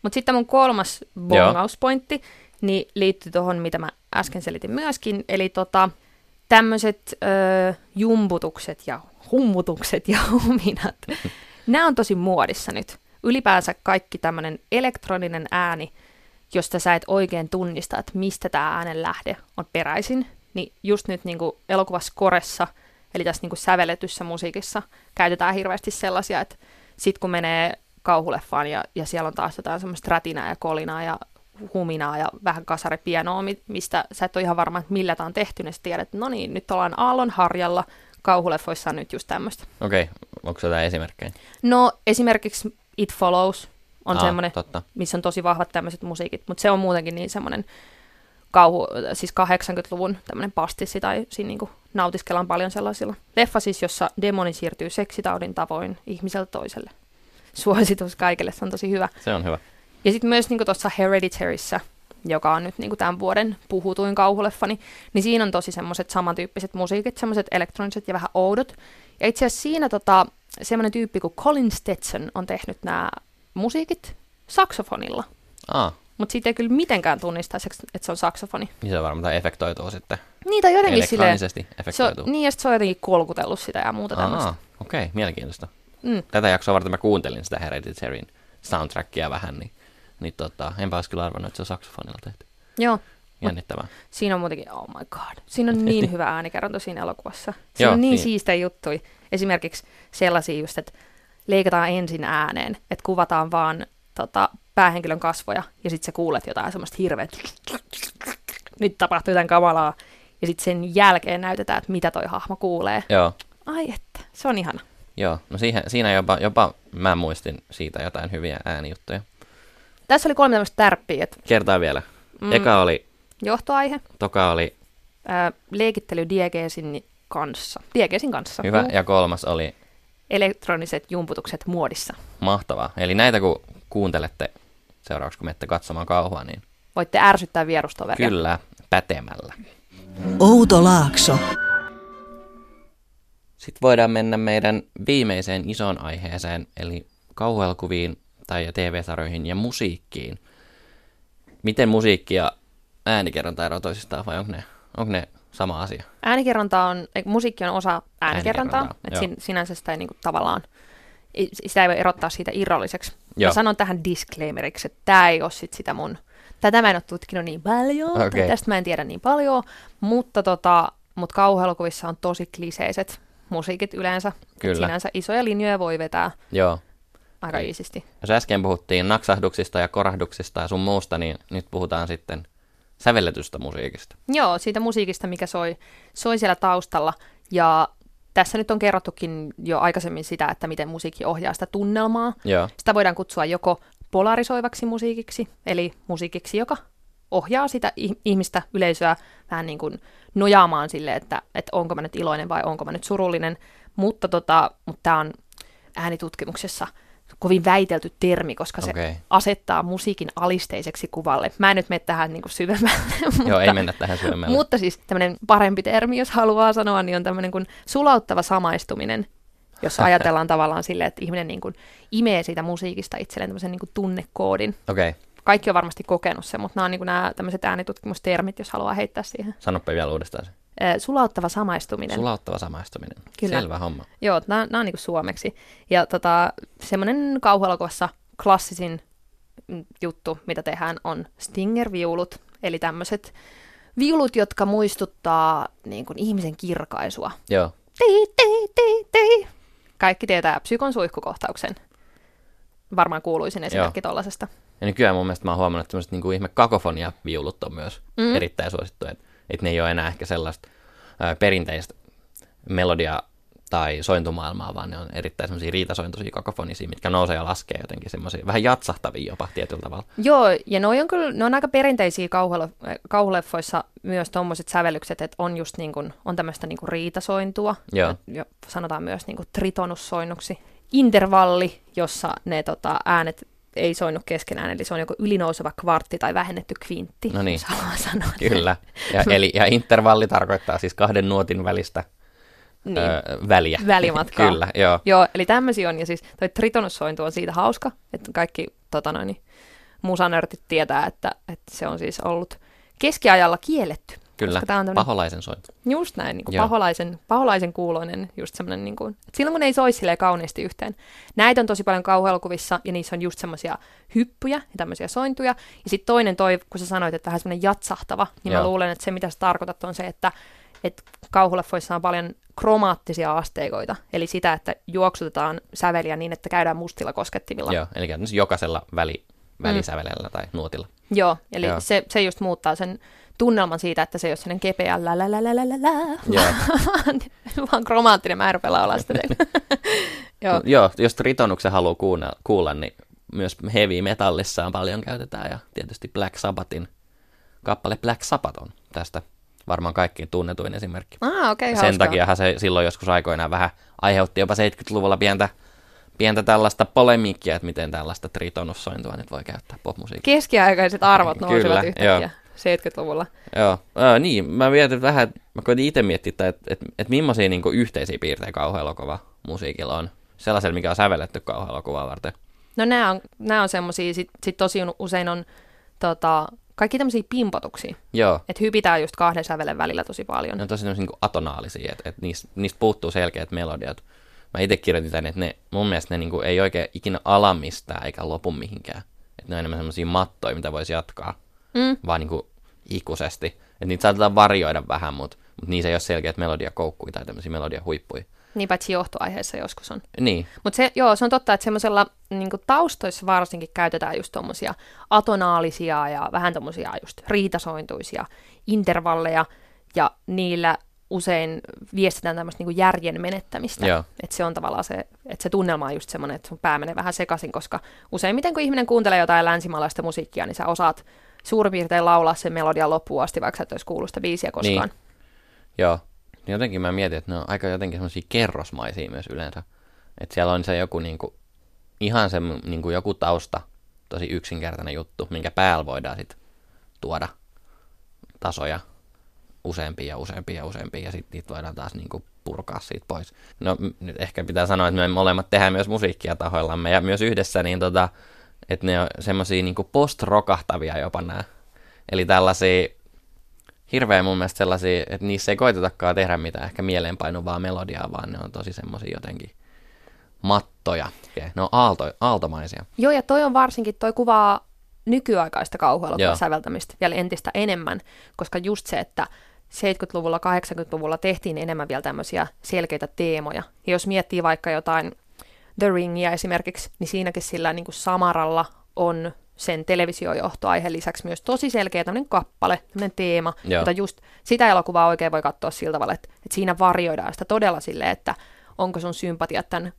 Mutta sitten mun kolmas bongauspointti niin liittyy tuohon, mitä mä äsken selitin myöskin. Eli tota, tämmöiset öö, jumputukset ja hummutukset ja huminat. Nämä on tosi muodissa nyt. Ylipäänsä kaikki tämmöinen elektroninen ääni, josta sä et oikein tunnista, että mistä tämä äänen lähde on peräisin, niin just nyt niin kuin elokuvaskoressa, eli tässä niin kuin sävelletyssä musiikissa, käytetään hirveästi sellaisia, että sit kun menee kauhuleffaan ja, ja siellä on taas jotain semmoista rätinää ja kolinaa ja huminaa ja vähän kasaripienoa, mistä sä et ole ihan varma, että millä tämä on tehty, niin sä tiedät, että no niin, nyt ollaan aallonharjalla, kauhuleffoissa on nyt just tämmöistä. Okei, okay. Onko se jotain esimerkkejä? No esimerkiksi It Follows on semmoinen, missä on tosi vahvat tämmöiset musiikit, mutta se on muutenkin niin semmoinen kauhu, siis kahdeksankymmentäluvun tämmöinen pastissi, tai siinä niin kuin nautiskellaan paljon sellaisilla. Leffa siis, jossa demoni siirtyy seksitaudin tavoin ihmiseltä toiselle. Suositus kaikille, se on tosi hyvä. Se on hyvä. Ja sitten myös niin kuin tuossa Hereditaryssä, joka on nyt niin kuin tämän vuoden puhutuin kauhuleffani, niin siinä on tosi semmoiset samantyyppiset musiikit, semmoiset elektroniset ja vähän oudot. Ja itse asiassa siinä tota, semmoinen tyyppi kuin Colin Stetson on tehnyt nämä musiikit saksofonilla. Ah. Mutta siitä ei kyllä mitenkään tunnistaisi, että se on saksofoni. Niin se varmaan efektoituu sitten. Niitä on jotenkin elektronisesti efektoituu. Niin, ja sitten se on jotenkin kolkutellut sitä ja muuta tämmöistä. Okei, okay, mielenkiintoista. Mm. Tätä jaksoa varten mä kuuntelin sitä Hereditaryn soundtrackia vähän, niin, niin tota, enpä olisi kyllä arvannut, että se on saksofonilla tehty. Joo. Jännittävää. Siinä on muutenkin, oh my god, siinä on niin hyvä äänikerronta siinä elokuvassa. Siinä Joo, on niin, niin. siistejä juttuja. Esimerkiksi sellaisia just, että leikataan ensin ääneen, että kuvataan vaan tota, päähenkilön kasvoja, ja sitten sä kuulet jotain semmoista hirveä, nyt tapahtuu jotain kamalaa, ja sitten sen jälkeen näytetään, että mitä toi hahmo kuulee. Joo. Ai että, se on ihana. Joo, no siihen, siinä jopa, jopa mä muistin siitä jotain hyviä äänijuttuja. Tässä oli kolme tämmöistä tärppiä. Että... Kertaa vielä. Mm. Eka oli... Johtoaihe. Toka oli... Ää, leikittely diegeesin kanssa. Diegeesin kanssa. Hyvä, ja kolmas oli... Elektroniset jumputukset muodissa. Mahtavaa. Eli näitä kun kuuntelette seuraavaksi, kun menette katsomaan kauhua, niin... Voitte ärsyttää vierustoveria. Kyllä, pätemällä. Outo Laakso. Sitten voidaan mennä meidän viimeiseen isoon aiheeseen, eli kauhuelokuviin tai T V-sarjoihin ja musiikkiin. Miten musiikki ja äänikerronta eroavat toisistaan, vai onko ne, onko ne sama asia? Äänikerronta on, musiikki on osa äänikerrontaa, äänikerrontaa että sin, sinänsä sitä ei, niin kuin, tavallaan, sitä ei voi erottaa siitä irralliseksi. Joo. Mä sanon tähän disclaimeriksi, että tämä ei ole sit sitä mun, tätä mä en ole tutkinut niin paljon, okay. Tästä mä en tiedä niin paljon, mutta, tota, mutta kauhuelokuvissa on tosi kliseiset musiikit yleensä, sinänsä isoja linjoja voi vetää. Joo. Aika iisisti. Jos äsken puhuttiin naksahduksista ja korahduksista ja sun muusta, niin nyt puhutaan sitten sävelletystä musiikista. Joo, siitä musiikista, mikä soi, soi siellä taustalla. Ja tässä nyt on kerrottukin jo aikaisemmin sitä, että miten musiikki ohjaa sitä tunnelmaa. Joo. Sitä voidaan kutsua joko polarisoivaksi musiikiksi, eli musiikiksi, joka ohjaa sitä ihmistä, yleisöä vähän niin kuin nojaamaan sille, että, että onko mä nyt iloinen vai onko mä nyt surullinen. Mutta, tota, mutta tämä on äänitutkimuksessa kovin väitelty termi, koska se okay. asettaa musiikin alisteiseksi kuvalle. Mä en nyt mene tähän niin kuin syvemmälle. Mutta, Joo, ei mennä tähän syvemmälle. Mutta siis tämmöinen parempi termi, jos haluaa sanoa, niin on tämmöinen kuin sulauttava samaistuminen, jos ajatellaan tavallaan silleen, että ihminen niin kuin imee siitä musiikista itselleen tämmöisen niin kuin tunnekoodin. Okei. Okay. Kaikki on varmasti kokenut sen, mutta nämä on niin kuin nämä tämmöiset äänitutkimustermit, jos haluaa heittää siihen. Sanoppa vielä uudestaan se. Sulauttava samaistuminen. Sulauttava samaistuminen. Kyllä. Selvä homma. Joo, nämä, nämä on niin kuin suomeksi. Ja tota, semmoinen kauhuelokuvassa klassisin juttu, mitä tehdään, on stinger-viulut. Eli tämmöiset viulut, jotka muistuttaa niin kuin ihmisen kirkaisua. Joo. Tii, tii, tii, tii. Kaikki tietää Psykon suihkukohtauksen. Varmaan kuuluisin esimerkki tuollaisesta. Ja nykyään mun mielestä mä oon huomannut, että tämmöiset niin kuin ihme kakofonia-viulut on myös mm. erittäin suosittuja. Että ne ei ole enää ehkä sellaista ää, perinteistä melodia- tai sointumaailmaa, vaan ne on erittäin semmoisia riitasointoisia kakofonisia, mitkä nousee ja laskee jotenkin semmoisia, vähän jatsahtavia jopa tietyllä tavalla. Joo, ja ne on, kyllä, ne on aika perinteisiä kauhuleffoissa myös tuommoiset sävellykset, että on just niin kuin, on tämmöistä niin kuin riitasointua, Joo. ja sanotaan myös niin kuin tritonussoinnuksi. Intervalli, jossa ne tota, äänet ei soinut keskenään, eli se on joko ylinouseva kvartti tai vähennetty kvintti. No niin, kyllä. Ja, eli, ja intervalli tarkoittaa siis kahden nuotin välistä niin. ö, väliä. Välimatkaa. Kyllä, joo. Joo, eli tämmöisiä on, ja siis toi tritonussointu on siitä hauska, että kaikki tota noin, musanörtit tietää, että, että se on siis ollut keskiajalla kielletty. Kyllä, paholaisen sointu. Just näin, niin kuin paholaisen, paholaisen kuuloinen, just semmoinen, niin kuin, että silloin kun ei soi silleen kauniisti yhteen. Näitä on tosi paljon kauhuelokuvissa, ja niissä on just semmoisia hyppyjä ja tämmöisiä sointuja. Ja sitten toinen toi, kun sä sanoit, että vähän semmoinen jatsahtava, niin Joo. mä luulen, että se mitä sä tarkoitat on se, että, että kauhuleffoissa on paljon kromaattisia asteikoita. Eli sitä, että juoksutetaan säveliä niin, että käydään mustilla koskettimilla. Joo, eli käytännössä jokaisella väli, välisävelellä mm. tai nuotilla. Joo, eli Joo. Se, se just muuttaa sen tunnelman siitä, että se ei ole sellainen kepeä lä lä lä lä lä lä, vaan kromaattinen määrpelä olla sitä. Joo. Joo, jos tritonuksen haluaa kuulla, kuulla, niin myös heavy metallissa on paljon käytetään, ja tietysti Black Sabbathin kappale Black Sabbath on tästä varmaan kaikkiin tunnetuin esimerkki. Ah, okay, sen hauskaa. Takiahan se silloin joskus aikoinaan vähän aiheutti jopa seitsemänkymmentäluvulla pientä, pientä tällaista polemiikkia, että miten tällaista tritonussointua nyt voi käyttää popmusiikkiin. Keskiaikaiset arvot nousivat yhtäkkiä. Joo. seitsemänkymmentäluvulla. Joo, äh, niin. Mä mietin vähän, mä koitin itse miettiä, että et, et, et millaisia niinku yhteisiä piirteitä kauhuelokuva musiikilla on. Sellaisella, mikä on sävelletty kauhuelokuvaa varten. No nämä on, nämä on semmosia, sit, sit tosi usein on tota, kaikki tämmöisiä pimpotuksia. Joo. Että hypitään just kahden sävelen välillä tosi paljon. Ne on tosi niinku atonaalisia, että et niistä, niistä puuttuu selkeät melodiat. Mä itse kirjoitin tänne, että ne, mun mielestä ne niinku ei oikein ikinä ala mistään eikä lopu mihinkään. Että ne on enemmän semmoisia mattoja, mitä voisi jatkaa. Mm. Vaan niin kuin ikuisesti. Että niitä saatetaan varjoida vähän, mutta mut niissä ei ole selkeät melodiakoukkuja tai tämmöisiä melodiahuippuja. Niin, paitsi johtoaiheessa joskus on. Niin. Mutta se, joo, se on totta, että semmoisella niin kuin taustoissa varsinkin käytetään just tommosia atonaalisia ja vähän tommosia just riitasointuisia intervalleja, ja niillä usein viestitään tämmöistä niin kuin järjen menettämistä. Että se on tavallaan se, että se tunnelma on just semmoinen, että sun pää menee vähän sekaisin, koska useimmiten kun ihminen kuuntelee jotain länsimaalaista musiikkia, niin sä osaat suurin piirtein laulaa sen melodian loppuun asti, vaikka sä et olisi kuullut sitä biisiä koskaan. Niin. Joo. Jotenkin mä mietin, että ne on aika jotenkin semmoisia kerrosmaisia myös yleensä. Että siellä on se joku niinku, ihan se niinku joku tausta, tosi yksinkertainen juttu, minkä päällä voidaan sit tuoda tasoja useampia ja useampia ja useampia, ja sitten niitä voidaan taas niinku purkaa siitä pois. No nyt ehkä pitää sanoa, että me molemmat tehdään myös musiikkia tahoillamme, ja myös yhdessä, niin tota... Että ne on semmosia niinku post-rokahtavia jopa nää. Eli tällaisia, hirveä mun mielestä sellaisia, että niissä ei koitetakaan tehdä mitään ehkä mieleenpainuvaa melodiaa, vaan ne on tosi semmosia jotenkin mattoja. Ne on aalto, aaltomaisia. Joo, ja toi on varsinkin, toi kuvaa nykyaikaista kauhuelokuvan säveltämistä vielä entistä enemmän, koska just se, että seitsemänkymmentäluvulla, kahdeksankymmentäluvulla tehtiin enemmän vielä tämmöisiä selkeitä teemoja. Ja jos miettii vaikka jotain The Ringia esimerkiksi, niin siinäkin sillä niin kuin Samaralla on sen televisiojohtoaiheen lisäksi myös tosi selkeä tämmöinen kappale, tämmöinen teema, Joo. jota just sitä elokuvaa oikein voi katsoa sillä tavalla, että, että siinä varjoidaan sitä todella silleen, että onko sun sympatia tämän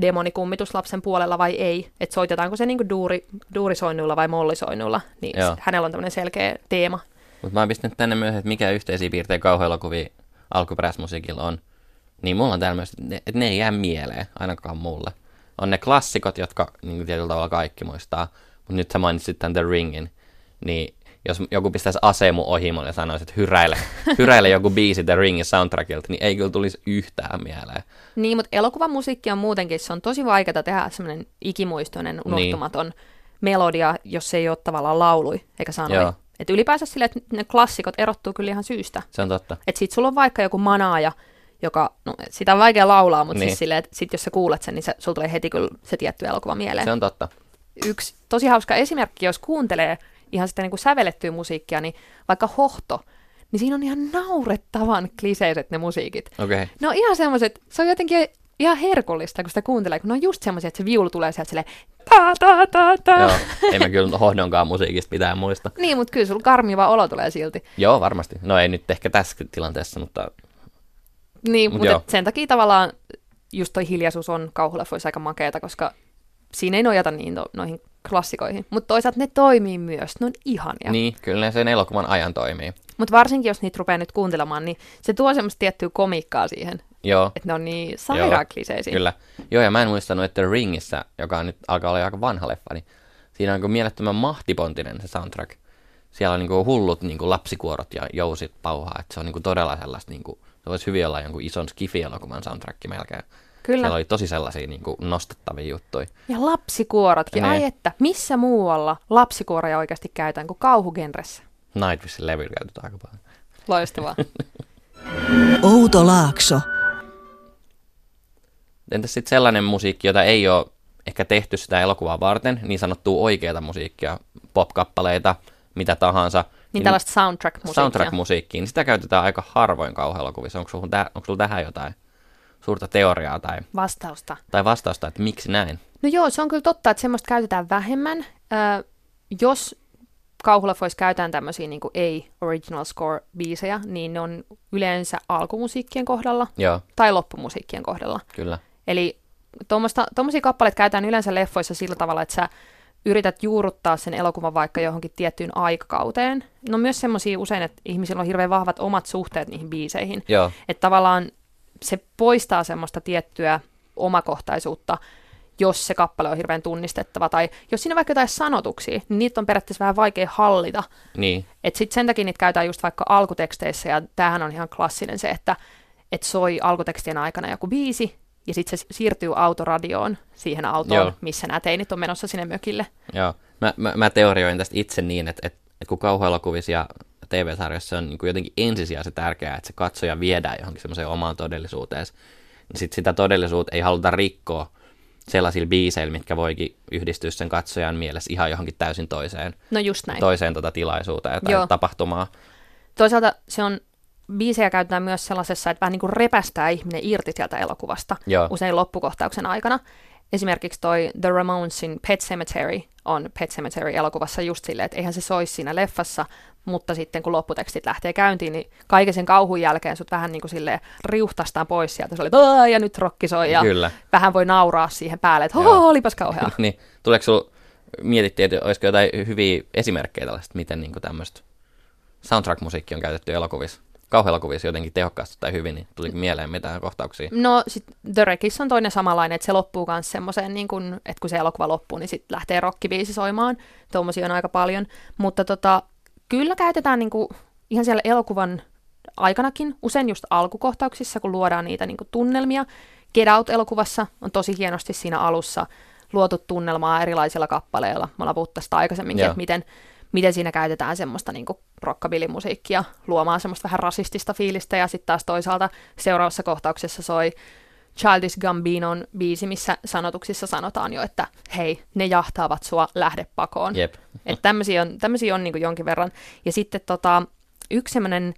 demonikummituslapsen puolella vai ei, että soitetaanko se niin kuin duuri, duurisoinnuilla vai mollisoinnuilla, niin Joo. hänellä on tämmöinen selkeä teema. Mutta mä oon pistänyt tänne myös, että mikä yhteisiä piirteitä kauhuelokuvia alkuperäismusiikilla on. Niin mulla on täällä myös, että ne ei jää mieleen, ainakaan mulle. On ne klassikot, jotka niin tietyllä tavalla kaikki muistaa, mutta nyt sä mainitsit tämän The Ringin, niin jos joku pistäisi asemu ohimolle ja sanoisi, että hyräile, hyräile joku biisi The Ringin soundtrackilta, niin ei kyllä tulisi yhtään mieleen. Niin, mutta elokuvamusiikki on muutenkin, se on tosi vaikeaa tehdä semmoinen ikimuistoinen, unohtumaton niin. melodia, jos se ei ole tavallaan laului eikä sanoi. Joo. Et ylipäänsä silleen, että ne klassikot erottuu kyllä ihan syystä. Se on totta. Että sit sulla on vaikka joku manaaja, joka, no sitä on vaikea laulaa, mutta niin. siis silleen, että sit jos sä kuulet sen, niin se, sulla tulee heti kyllä se tietty elokuva mieleen. Se on totta. Yksi tosi hauska esimerkki, jos kuuntelee ihan sitä niin kuin sävellettyä musiikkia, niin vaikka Hohto, niin siinä on ihan naurettavan kliseiset ne musiikit. Okay. Ne on ihan semmoiset, se on jotenkin ihan herkullista, kun sitä kuuntelee, kun ne on just semmoisia, että se viulu tulee sieltä silleen ta ta ta ta. Joo, ei mä kyllä Hohdonkaan musiikista pitää muista. Niin, mutta kyllä sulla karmiva olo tulee silti. Joo, varmasti. No ei nyt ehkä tässä tilanteessa, mutta... Niin, Mut mutta sen takia tavallaan just toi hiljaisuus on kauhuleffoissa aika makeata, koska siinä ei nojata niin to, noihin klassikoihin. Mutta toisaalta ne toimii myös, ne on ihania. Niin, kyllä ne sen elokuvan ajan toimii. Mutta varsinkin, jos niitä rupeaa nyt kuuntelemaan, niin se tuo semmoista tiettyä komiikkaa siihen. Joo. Että ne on niin sairaakliseisiä. Kyllä. Joo, ja mä en muistanut, että Ringissä, joka nyt alkaa olla aika vanha leffa, niin siinä on mielettömän mahtipontinen se soundtrack. Siellä on niinku hullut niinku lapsikuorot ja jousit pauhaa, että se on niinku todella sellaista... Niinku se voisi hyvin olla jonkun ison skifi-elokuvan soundtrackki melkein. Kyllä. Siellä oli tosi sellaisia niin kuin nostettavia juttuja. Ja lapsikuorotkin. Niin. Ai että, missä muualla lapsikuoroja oikeasti käytetään kuin kauhugenressä? Nightwishin levyllä käytetään aika paljon. Loistavaa. Outo Laakso. Entäs sitten sellainen musiikki, jota ei ole ehkä tehty sitä elokuvaa varten, niin sanottua oikeata musiikkia, pop-kappaleita, mitä tahansa. Niin tällaista soundtrack-musiikkia. Soundtrack-musiikkia, niin sitä käytetään aika harvoin kauhuelokuvissa. Onko sulla, täh- onko sulla tähän jotain suurta teoriaa tai vastausta, tai vastausta, että miksi näin? No joo, se on kyllä totta, että semmoista käytetään vähemmän. Äh, jos kauhuelokuvissa käytetään tämmöisiä niin kuin ei-original score-biisejä, niin ne on yleensä alkumusiikkien kohdalla joo. tai loppumusiikkien kohdalla. Kyllä. Eli tuommoisia kappaleita käytetään yleensä leffoissa sillä tavalla, että sä yrität juurruttaa sen elokuvan vaikka johonkin tiettyyn aikakauteen. No myös semmoisia usein, että ihmisillä on hirveän vahvat omat suhteet niihin biiseihin. Joo. Että tavallaan se poistaa semmoista tiettyä omakohtaisuutta, jos se kappale on hirveän tunnistettava. Tai jos siinä on vaikka jotain sanotuksia, niin niitä on periaatteessa vähän vaikea hallita. Niin. Että sitten sen takia niitä käytetään just vaikka alkuteksteissä, ja tämähän on ihan klassinen se, että et soi alkutekstien aikana joku biisi, ja sitten se siirtyy autoradioon, siihen autoon, Joo. missä nämä teinit on menossa sinne mökille. Joo. Mä, mä, mä teorioin tästä itse niin, että, että, että kun kauhuelokuvissa ja T V-sarjassa on niin kuin jotenkin ensisijaisen tärkeää, että se katsoja viedään johonkin semmoiseen omaan todellisuuteen, niin sitten sitä todellisuutta ei haluta rikkoa sellaisilla biiseillä, mitkä voikin yhdistyä sen katsojan mielessä ihan johonkin täysin toiseen, no just näin. toiseen tota tilaisuuteen tai Joo. tapahtumaan. Toisaalta se on... Biisejä käytetään myös sellaisessa, että vähän niin kuin repästää ihminen irti sieltä elokuvasta Joo. usein loppukohtauksen aikana. Esimerkiksi toi The Ramonesin Pet Sematary on Pet Sematary-elokuvassa just silleen, että eihän se soisi siinä leffassa, mutta sitten kun lopputekstit lähtee käyntiin, niin kaiken sen kauhun jälkeen sut vähän niin kuin silleen riuhtastaan pois sieltä. Se oli, ja nyt rokki soi, ja Kyllä. vähän voi nauraa siihen päälle, että hoho, olipas kauheaa. niin. Tuleeko sinulla, mietittiin, että olisiko jotain hyviä esimerkkejä tällaista, miten niin kuin tämmöistä soundtrack-musiikki on käytetty elokuvissa? Kauhuelokuvissa jotenkin tehokkaasti tai hyvin, niin tuli mieleen mitään kohtauksia? No, sitten The Recissa on toinen samanlainen, että se loppuu myös semmoiseen, niin kun, että kun se elokuva loppuu, niin sitten lähtee rockibiisi soimaan. Tuommoisia on aika paljon. Mutta tota, kyllä käytetään niin kun, ihan siellä elokuvan aikanakin, usein just alkukohtauksissa, kun luodaan niitä niin kun tunnelmia. Get Out-elokuvassa on tosi hienosti siinä alussa luotu tunnelmaa erilaisilla kappaleilla. Me ollaan puhuttu tästä aikaisemminkin, Joo. että miten... miten siinä käytetään semmoista niin kuin rockabilly-musiikkia luomaan semmoista vähän rasistista fiilistä, ja sitten taas toisaalta seuraavassa kohtauksessa soi Childish Gambinon biisi, missä sanotuksissa sanotaan jo, että hei, ne jahtaavat sua, lähde pakoon. Yep. Että tämmöisiä on, tämmöisiä on niin kuin jonkin verran. Ja sitten tota, yksi semmoinen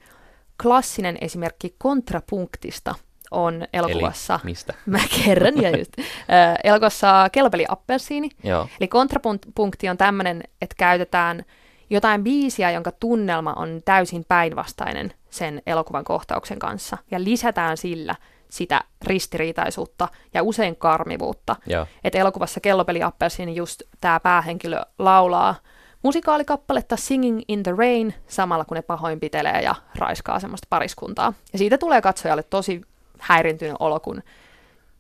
klassinen esimerkki kontrapunktista on elokuvassa. Eli mistä? Mä kerran ja just. Ää, elokuvassa Kelpeli appelsiini. Joo. Eli kontrapunkti on tämmöinen, että käytetään jotain biisiä, jonka tunnelma on täysin päinvastainen sen elokuvan kohtauksen kanssa. Ja lisätään sillä sitä ristiriitaisuutta ja usein karmivuutta. Että elokuvassa Kellopeli appelsiini just tämä päähenkilö laulaa musikaalikappaletta Singing in the Rain samalla kun ne pahoinpitelee ja raiskaa semmoista pariskuntaa. Ja siitä tulee katsojalle tosi häirintynyt olo, kun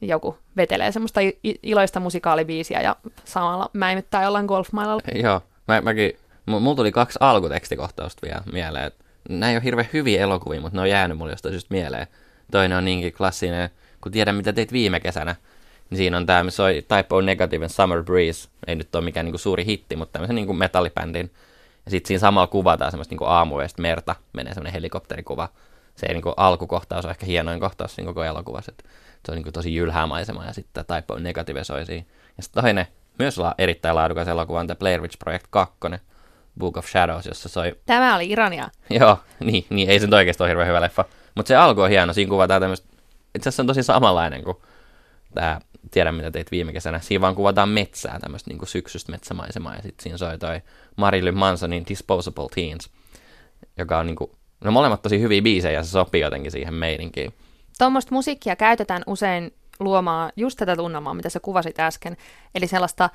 joku vetelee semmoista iloista musikaalibiisiä ja samalla mäimyttää jollain golfmailalla. Joo, mä, mäkin... Mulla tuli kaksi alkutekstikohtausta vielä mieleen. Nämä ei ole hirveän hyviä elokuvia, mutta ne on jäänyt mulle jostain syystä mieleen. Toinen on niinkin klassinen, kun tiedän mitä teit viime kesänä, niin siinä on tämä, missä oli Type O Negative Summer Breeze. Ei nyt ole mikään niinku suuri hitti, mutta tämmöisen niinku metallibändin. Ja sitten siinä samalla kuvataan semmoista niinku aamuyöstä merta, menee semmoinen helikopterikuva. Se niinku alkukohtaus on ehkä hienoin kohtaus siinä koko elokuvassa. Et se on niinku tosi jylhää maisema ja sitten tämä Type O Negative soi siinä. Ja sitten toinen myös la- erittäin laadukas elokuva on tämä Blair Witch Project kaksi. Book of Shadows, jossa soi... Tämä oli Irania. Joo, niin, niin ei se nyt oikeastaan ole hirveän hyvä leffa. Mutta se alku on hieno, siinä kuvataan tämmöistä... Itse asiassa on tosi samanlainen kuin tämä Tiedän, mitä teit viime kesänä. Siinä vaan kuvataan metsää, tämmöistä niin syksystä metsämaisemaa, ja sitten siinä soi toi Marilyn Mansonin Disposable Teens, joka on niin kuin... No molemmat tosi hyviä biisejä, ja se sopii jotenkin siihen meininkiin. Tuommoista musiikkia käytetään usein luomaan just tätä tunnelmaa, mitä sä kuvasit äsken, eli sellaista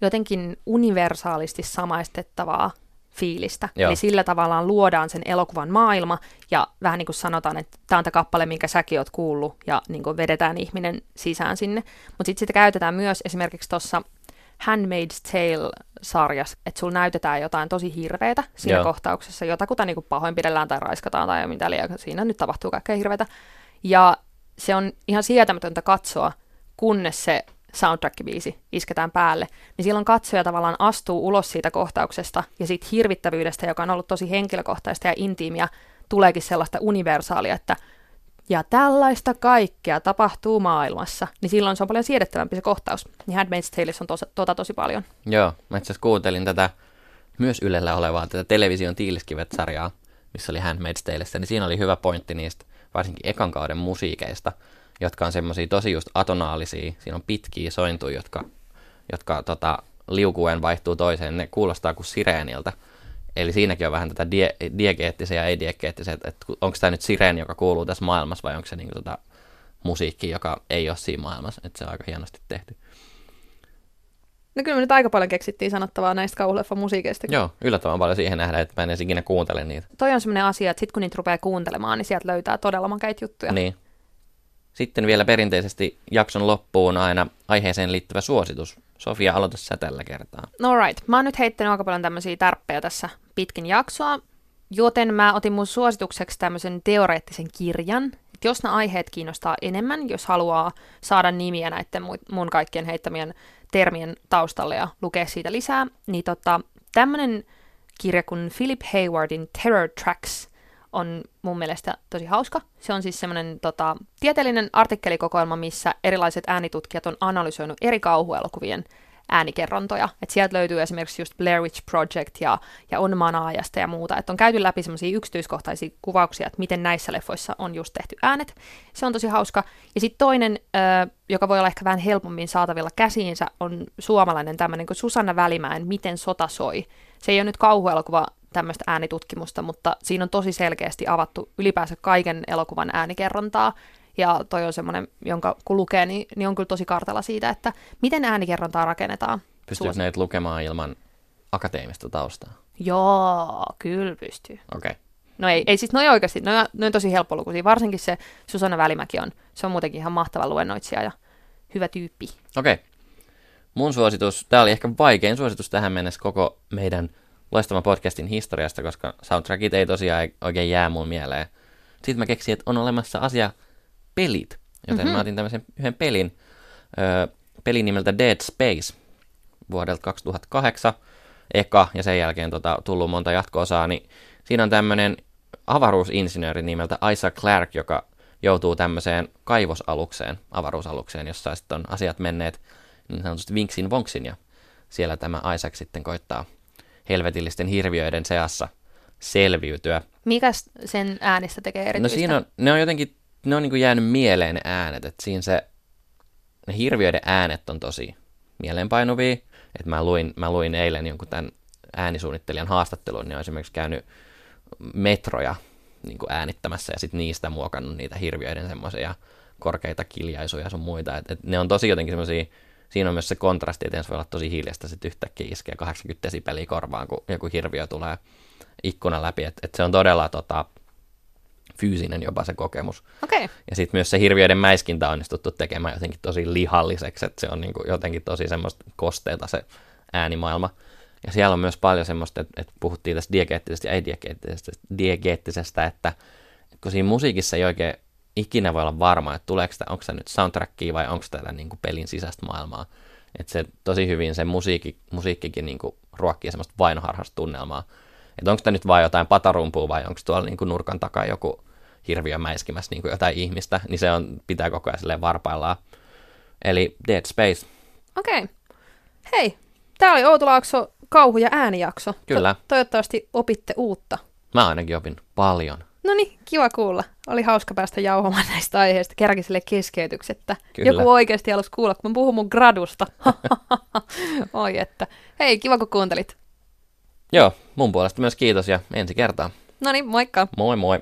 jotenkin universaalisti samaistettavaa fiilistä. Joo. Eli sillä tavallaan luodaan sen elokuvan maailma, ja vähän niin kuin sanotaan, että tämä on tämä kappale, minkä säkin oot kuullut, ja niin kuin vedetään ihminen sisään sinne. Mutta sitten sitä käytetään myös esimerkiksi tuossa Handmaid's Tale-sarjassa, että sulla näytetään jotain tosi hirveätä siinä Joo. kohtauksessa, jotakuta niin kuin pahoinpidellään tai raiskataan tai mitä liian. Siinä nyt tapahtuu kaikkea hirveätä. Ja se on ihan sietämätöntä katsoa, kunnes se soundtrack-biisi isketään päälle, niin silloin katsoja tavallaan astuu ulos siitä kohtauksesta ja siitä hirvittävyydestä, joka on ollut tosi henkilökohtaista ja intiimiä, tuleekin sellaista universaalia, että ja tällaista kaikkea tapahtuu maailmassa, niin silloin se on paljon siedettävämpi se kohtaus. Niin Handmaid's Taleissa on tos, tota tosi paljon. Joo, mä itse asiassa kuuntelin tätä myös Ylellä olevaa, tätä television tiiliskivet-sarjaa, missä oli Handmaid's Taleissa, niin siinä oli hyvä pointti niistä, varsinkin ekan kauden musiikeista, jotka on semmoisia tosi just atonaalisia, siinä on pitkiä sointuja, jotka, jotka tota, liukuen vaihtuu toiseen, ne kuulostaa kuin sireeniltä. Eli siinäkin on vähän tätä die, diegeettisiä ja ei-diegeettisiä, että et, onko tämä nyt sireeni, joka kuuluu tässä maailmassa, vai onko se niinku, tota, musiikki, joka ei ole siinä maailmassa, että se on aika hienosti tehty. No kyllä me nyt aika paljon keksittiin sanottavaa näistä kauhuleffa musiikeista. Joo, yllättävän paljon siihen nähdään, että mä en edes ikinä kuuntele niitä. Toi on semmoinen asia, että sit kun niitä rupeaa kuuntelemaan, niin sieltä löytää todella makeita juttuja. Niin. Sitten vielä perinteisesti jakson loppuun aina aiheeseen liittyvä suositus. Sofia, aloita sä tällä kertaa. All right. Mä oon nyt heittänyt aika paljon tämmöisiä tärppejä tässä pitkin jaksoa, joten mä otin mun suositukseksi tämmöisen teoreettisen kirjan. Et jos nämä aiheet kiinnostaa enemmän, jos haluaa saada nimiä näiden mun kaikkien heittämien termien taustalle ja lukea siitä lisää, niin tota, tämmöinen kirja kuin Philip Haywardin Terror Tracks on mun mielestä tosi hauska. Se on siis semmoinen tota, tieteellinen artikkelikokoelma, missä erilaiset äänitutkijat on analysoinut eri kauhuelokuvien äänikerrontoja. Et sieltä löytyy esimerkiksi just Blair Witch Project ja, ja On Manaajasta ja muuta. Et on käyty läpi semmoisia yksityiskohtaisia kuvauksia, että miten näissä leffoissa on just tehty äänet. Se on tosi hauska. Ja sitten toinen, äh, joka voi olla ehkä vähän helpommin saatavilla käsiinsä, on suomalainen tämmöinen kuin Susanna Välimäen Miten sota soi. Se ei ole nyt kauhuelokuva tämmöistä äänitutkimusta, mutta siinä on tosi selkeästi avattu ylipäänsä kaiken elokuvan äänikerrontaa. Ja toi on semmoinen, jonka kun lukee, niin, niin on kyllä tosi kartalla siitä, että miten äänikerrontaa rakennetaan. Pystyykö näitä lukemaan ilman akateemista taustaa? Joo, kyllä pystyy. Okei. Okay. No ei, ei siis, noi oikeasti, noi, noi on tosi helppolukuisia. Varsinkin se Susanna Välimäki on, se on muutenkin ihan mahtava luennoitsija ja hyvä tyyppi. Okei. Okay. Mun suositus, tää oli ehkä vaikein suositus tähän mennessä koko meidän loistavan podcastin historiasta, koska soundtrackit ei tosiaan oikein jää mun mieleen. Sitten mä keksin, että on olemassa asia pelit, joten mm-hmm. mä otin tämmöisen yhden pelin, ö, pelin nimeltä Dead Space vuodelta kaksituhattakahdeksan, eka, ja sen jälkeen tota, tullut monta jatko-osaa, niin siinä on tämmöinen avaruusinsinööri nimeltä Isaac Clarke, joka joutuu tämmöiseen kaivosalukseen, avaruusalukseen, jossa sitten on asiat menneet niin sanotusti vinksin vonksin, ja siellä tämä Isaac sitten koittaa helvetillisten hirviöiden seassa selviytyä. Mikäs sen äänestä tekee erityistä? No siinä on, ne on jotenkin, ne on niin kuin jäänyt mieleen äänet, että siinä se, ne hirviöiden äänet on tosi mieleenpainuvia, että mä luin, mä luin eilen jonkun tämän äänisuunnittelijan haastattelun, niin on esimerkiksi käynyt metroja niin kuin äänittämässä ja sitten niistä muokannut niitä hirviöiden semmoisia korkeita kiljaisuja ja sun muita, että et ne on tosi jotenkin semmoisia. Siinä on myös se kontrasti, että se voi olla tosi hiljasta, sitten yhtäkkiä iskee kahdeksankymmentä desibeliä korvaan, kun joku hirviö tulee ikkunan läpi. Että et se on todella tota, fyysinen jopa se kokemus. Okay. Ja sitten myös se hirviöiden mäiskintä on onnistuttu tekemään jotenkin tosi lihalliseksi, että se on niinku jotenkin tosi semmoista kosteita se äänimaailma. Ja siellä on myös paljon semmoista, että et puhuttiin tästä diegeettisestä ja ei-diegeettisestä, että et kun siinä musiikissa ei oikein ikinä voi olla varma, että tuleeko sitä, onko se nyt soundtrackia vai onko täällä niin kuin pelin sisäistä maailmaa. Että se tosi hyvin se musiikki, musiikkikin niin kuin ruokkii semmoista vainoharhaista tunnelmaa. Että onko tämä nyt vaan jotain patarumpua vai onko tuolla niin kuin nurkan takaa joku hirviö mäiskimässä niin kuin jotain ihmistä. Niin se on, pitää koko ajan silleen varpaillaan. Eli Dead Space. Okei. Okay. Hei, tää oli Outolaakso kauhu- ja äänijakso. Kyllä. To- toivottavasti opitte uutta. Mä ainakin opin paljon. No niin, kiva kuulla. Oli hauska päästä jauhamaan näistä aiheista. Kerrankin sille keskeytyksettä. Kyllä. Joku oikeasti halusi kuulla, kun mä puhun mun gradusta. Oi että. Hei, kiva kun kuuntelit. Joo, mun puolesta myös kiitos ja ensi kertaa. No niin, moikka. Moi moi.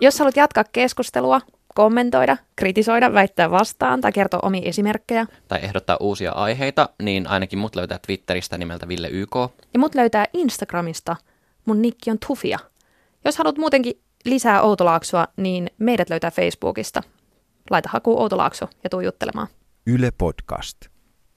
Jos haluat jatkaa keskustelua, kommentoida, kritisoida, väittää vastaan tai kertoa omia esimerkkejä tai ehdottaa uusia aiheita, niin ainakin mut löytää Twitteristä nimeltä Ville Y K. Ja mut löytää Instagramista. Mun nikki on Tufia. Jos haluat muutenkin lisää Outolaaksoa, niin meidät löytää Facebookista. Laita haku Outolaakso ja tuu juttelemaan. Yle Podcast.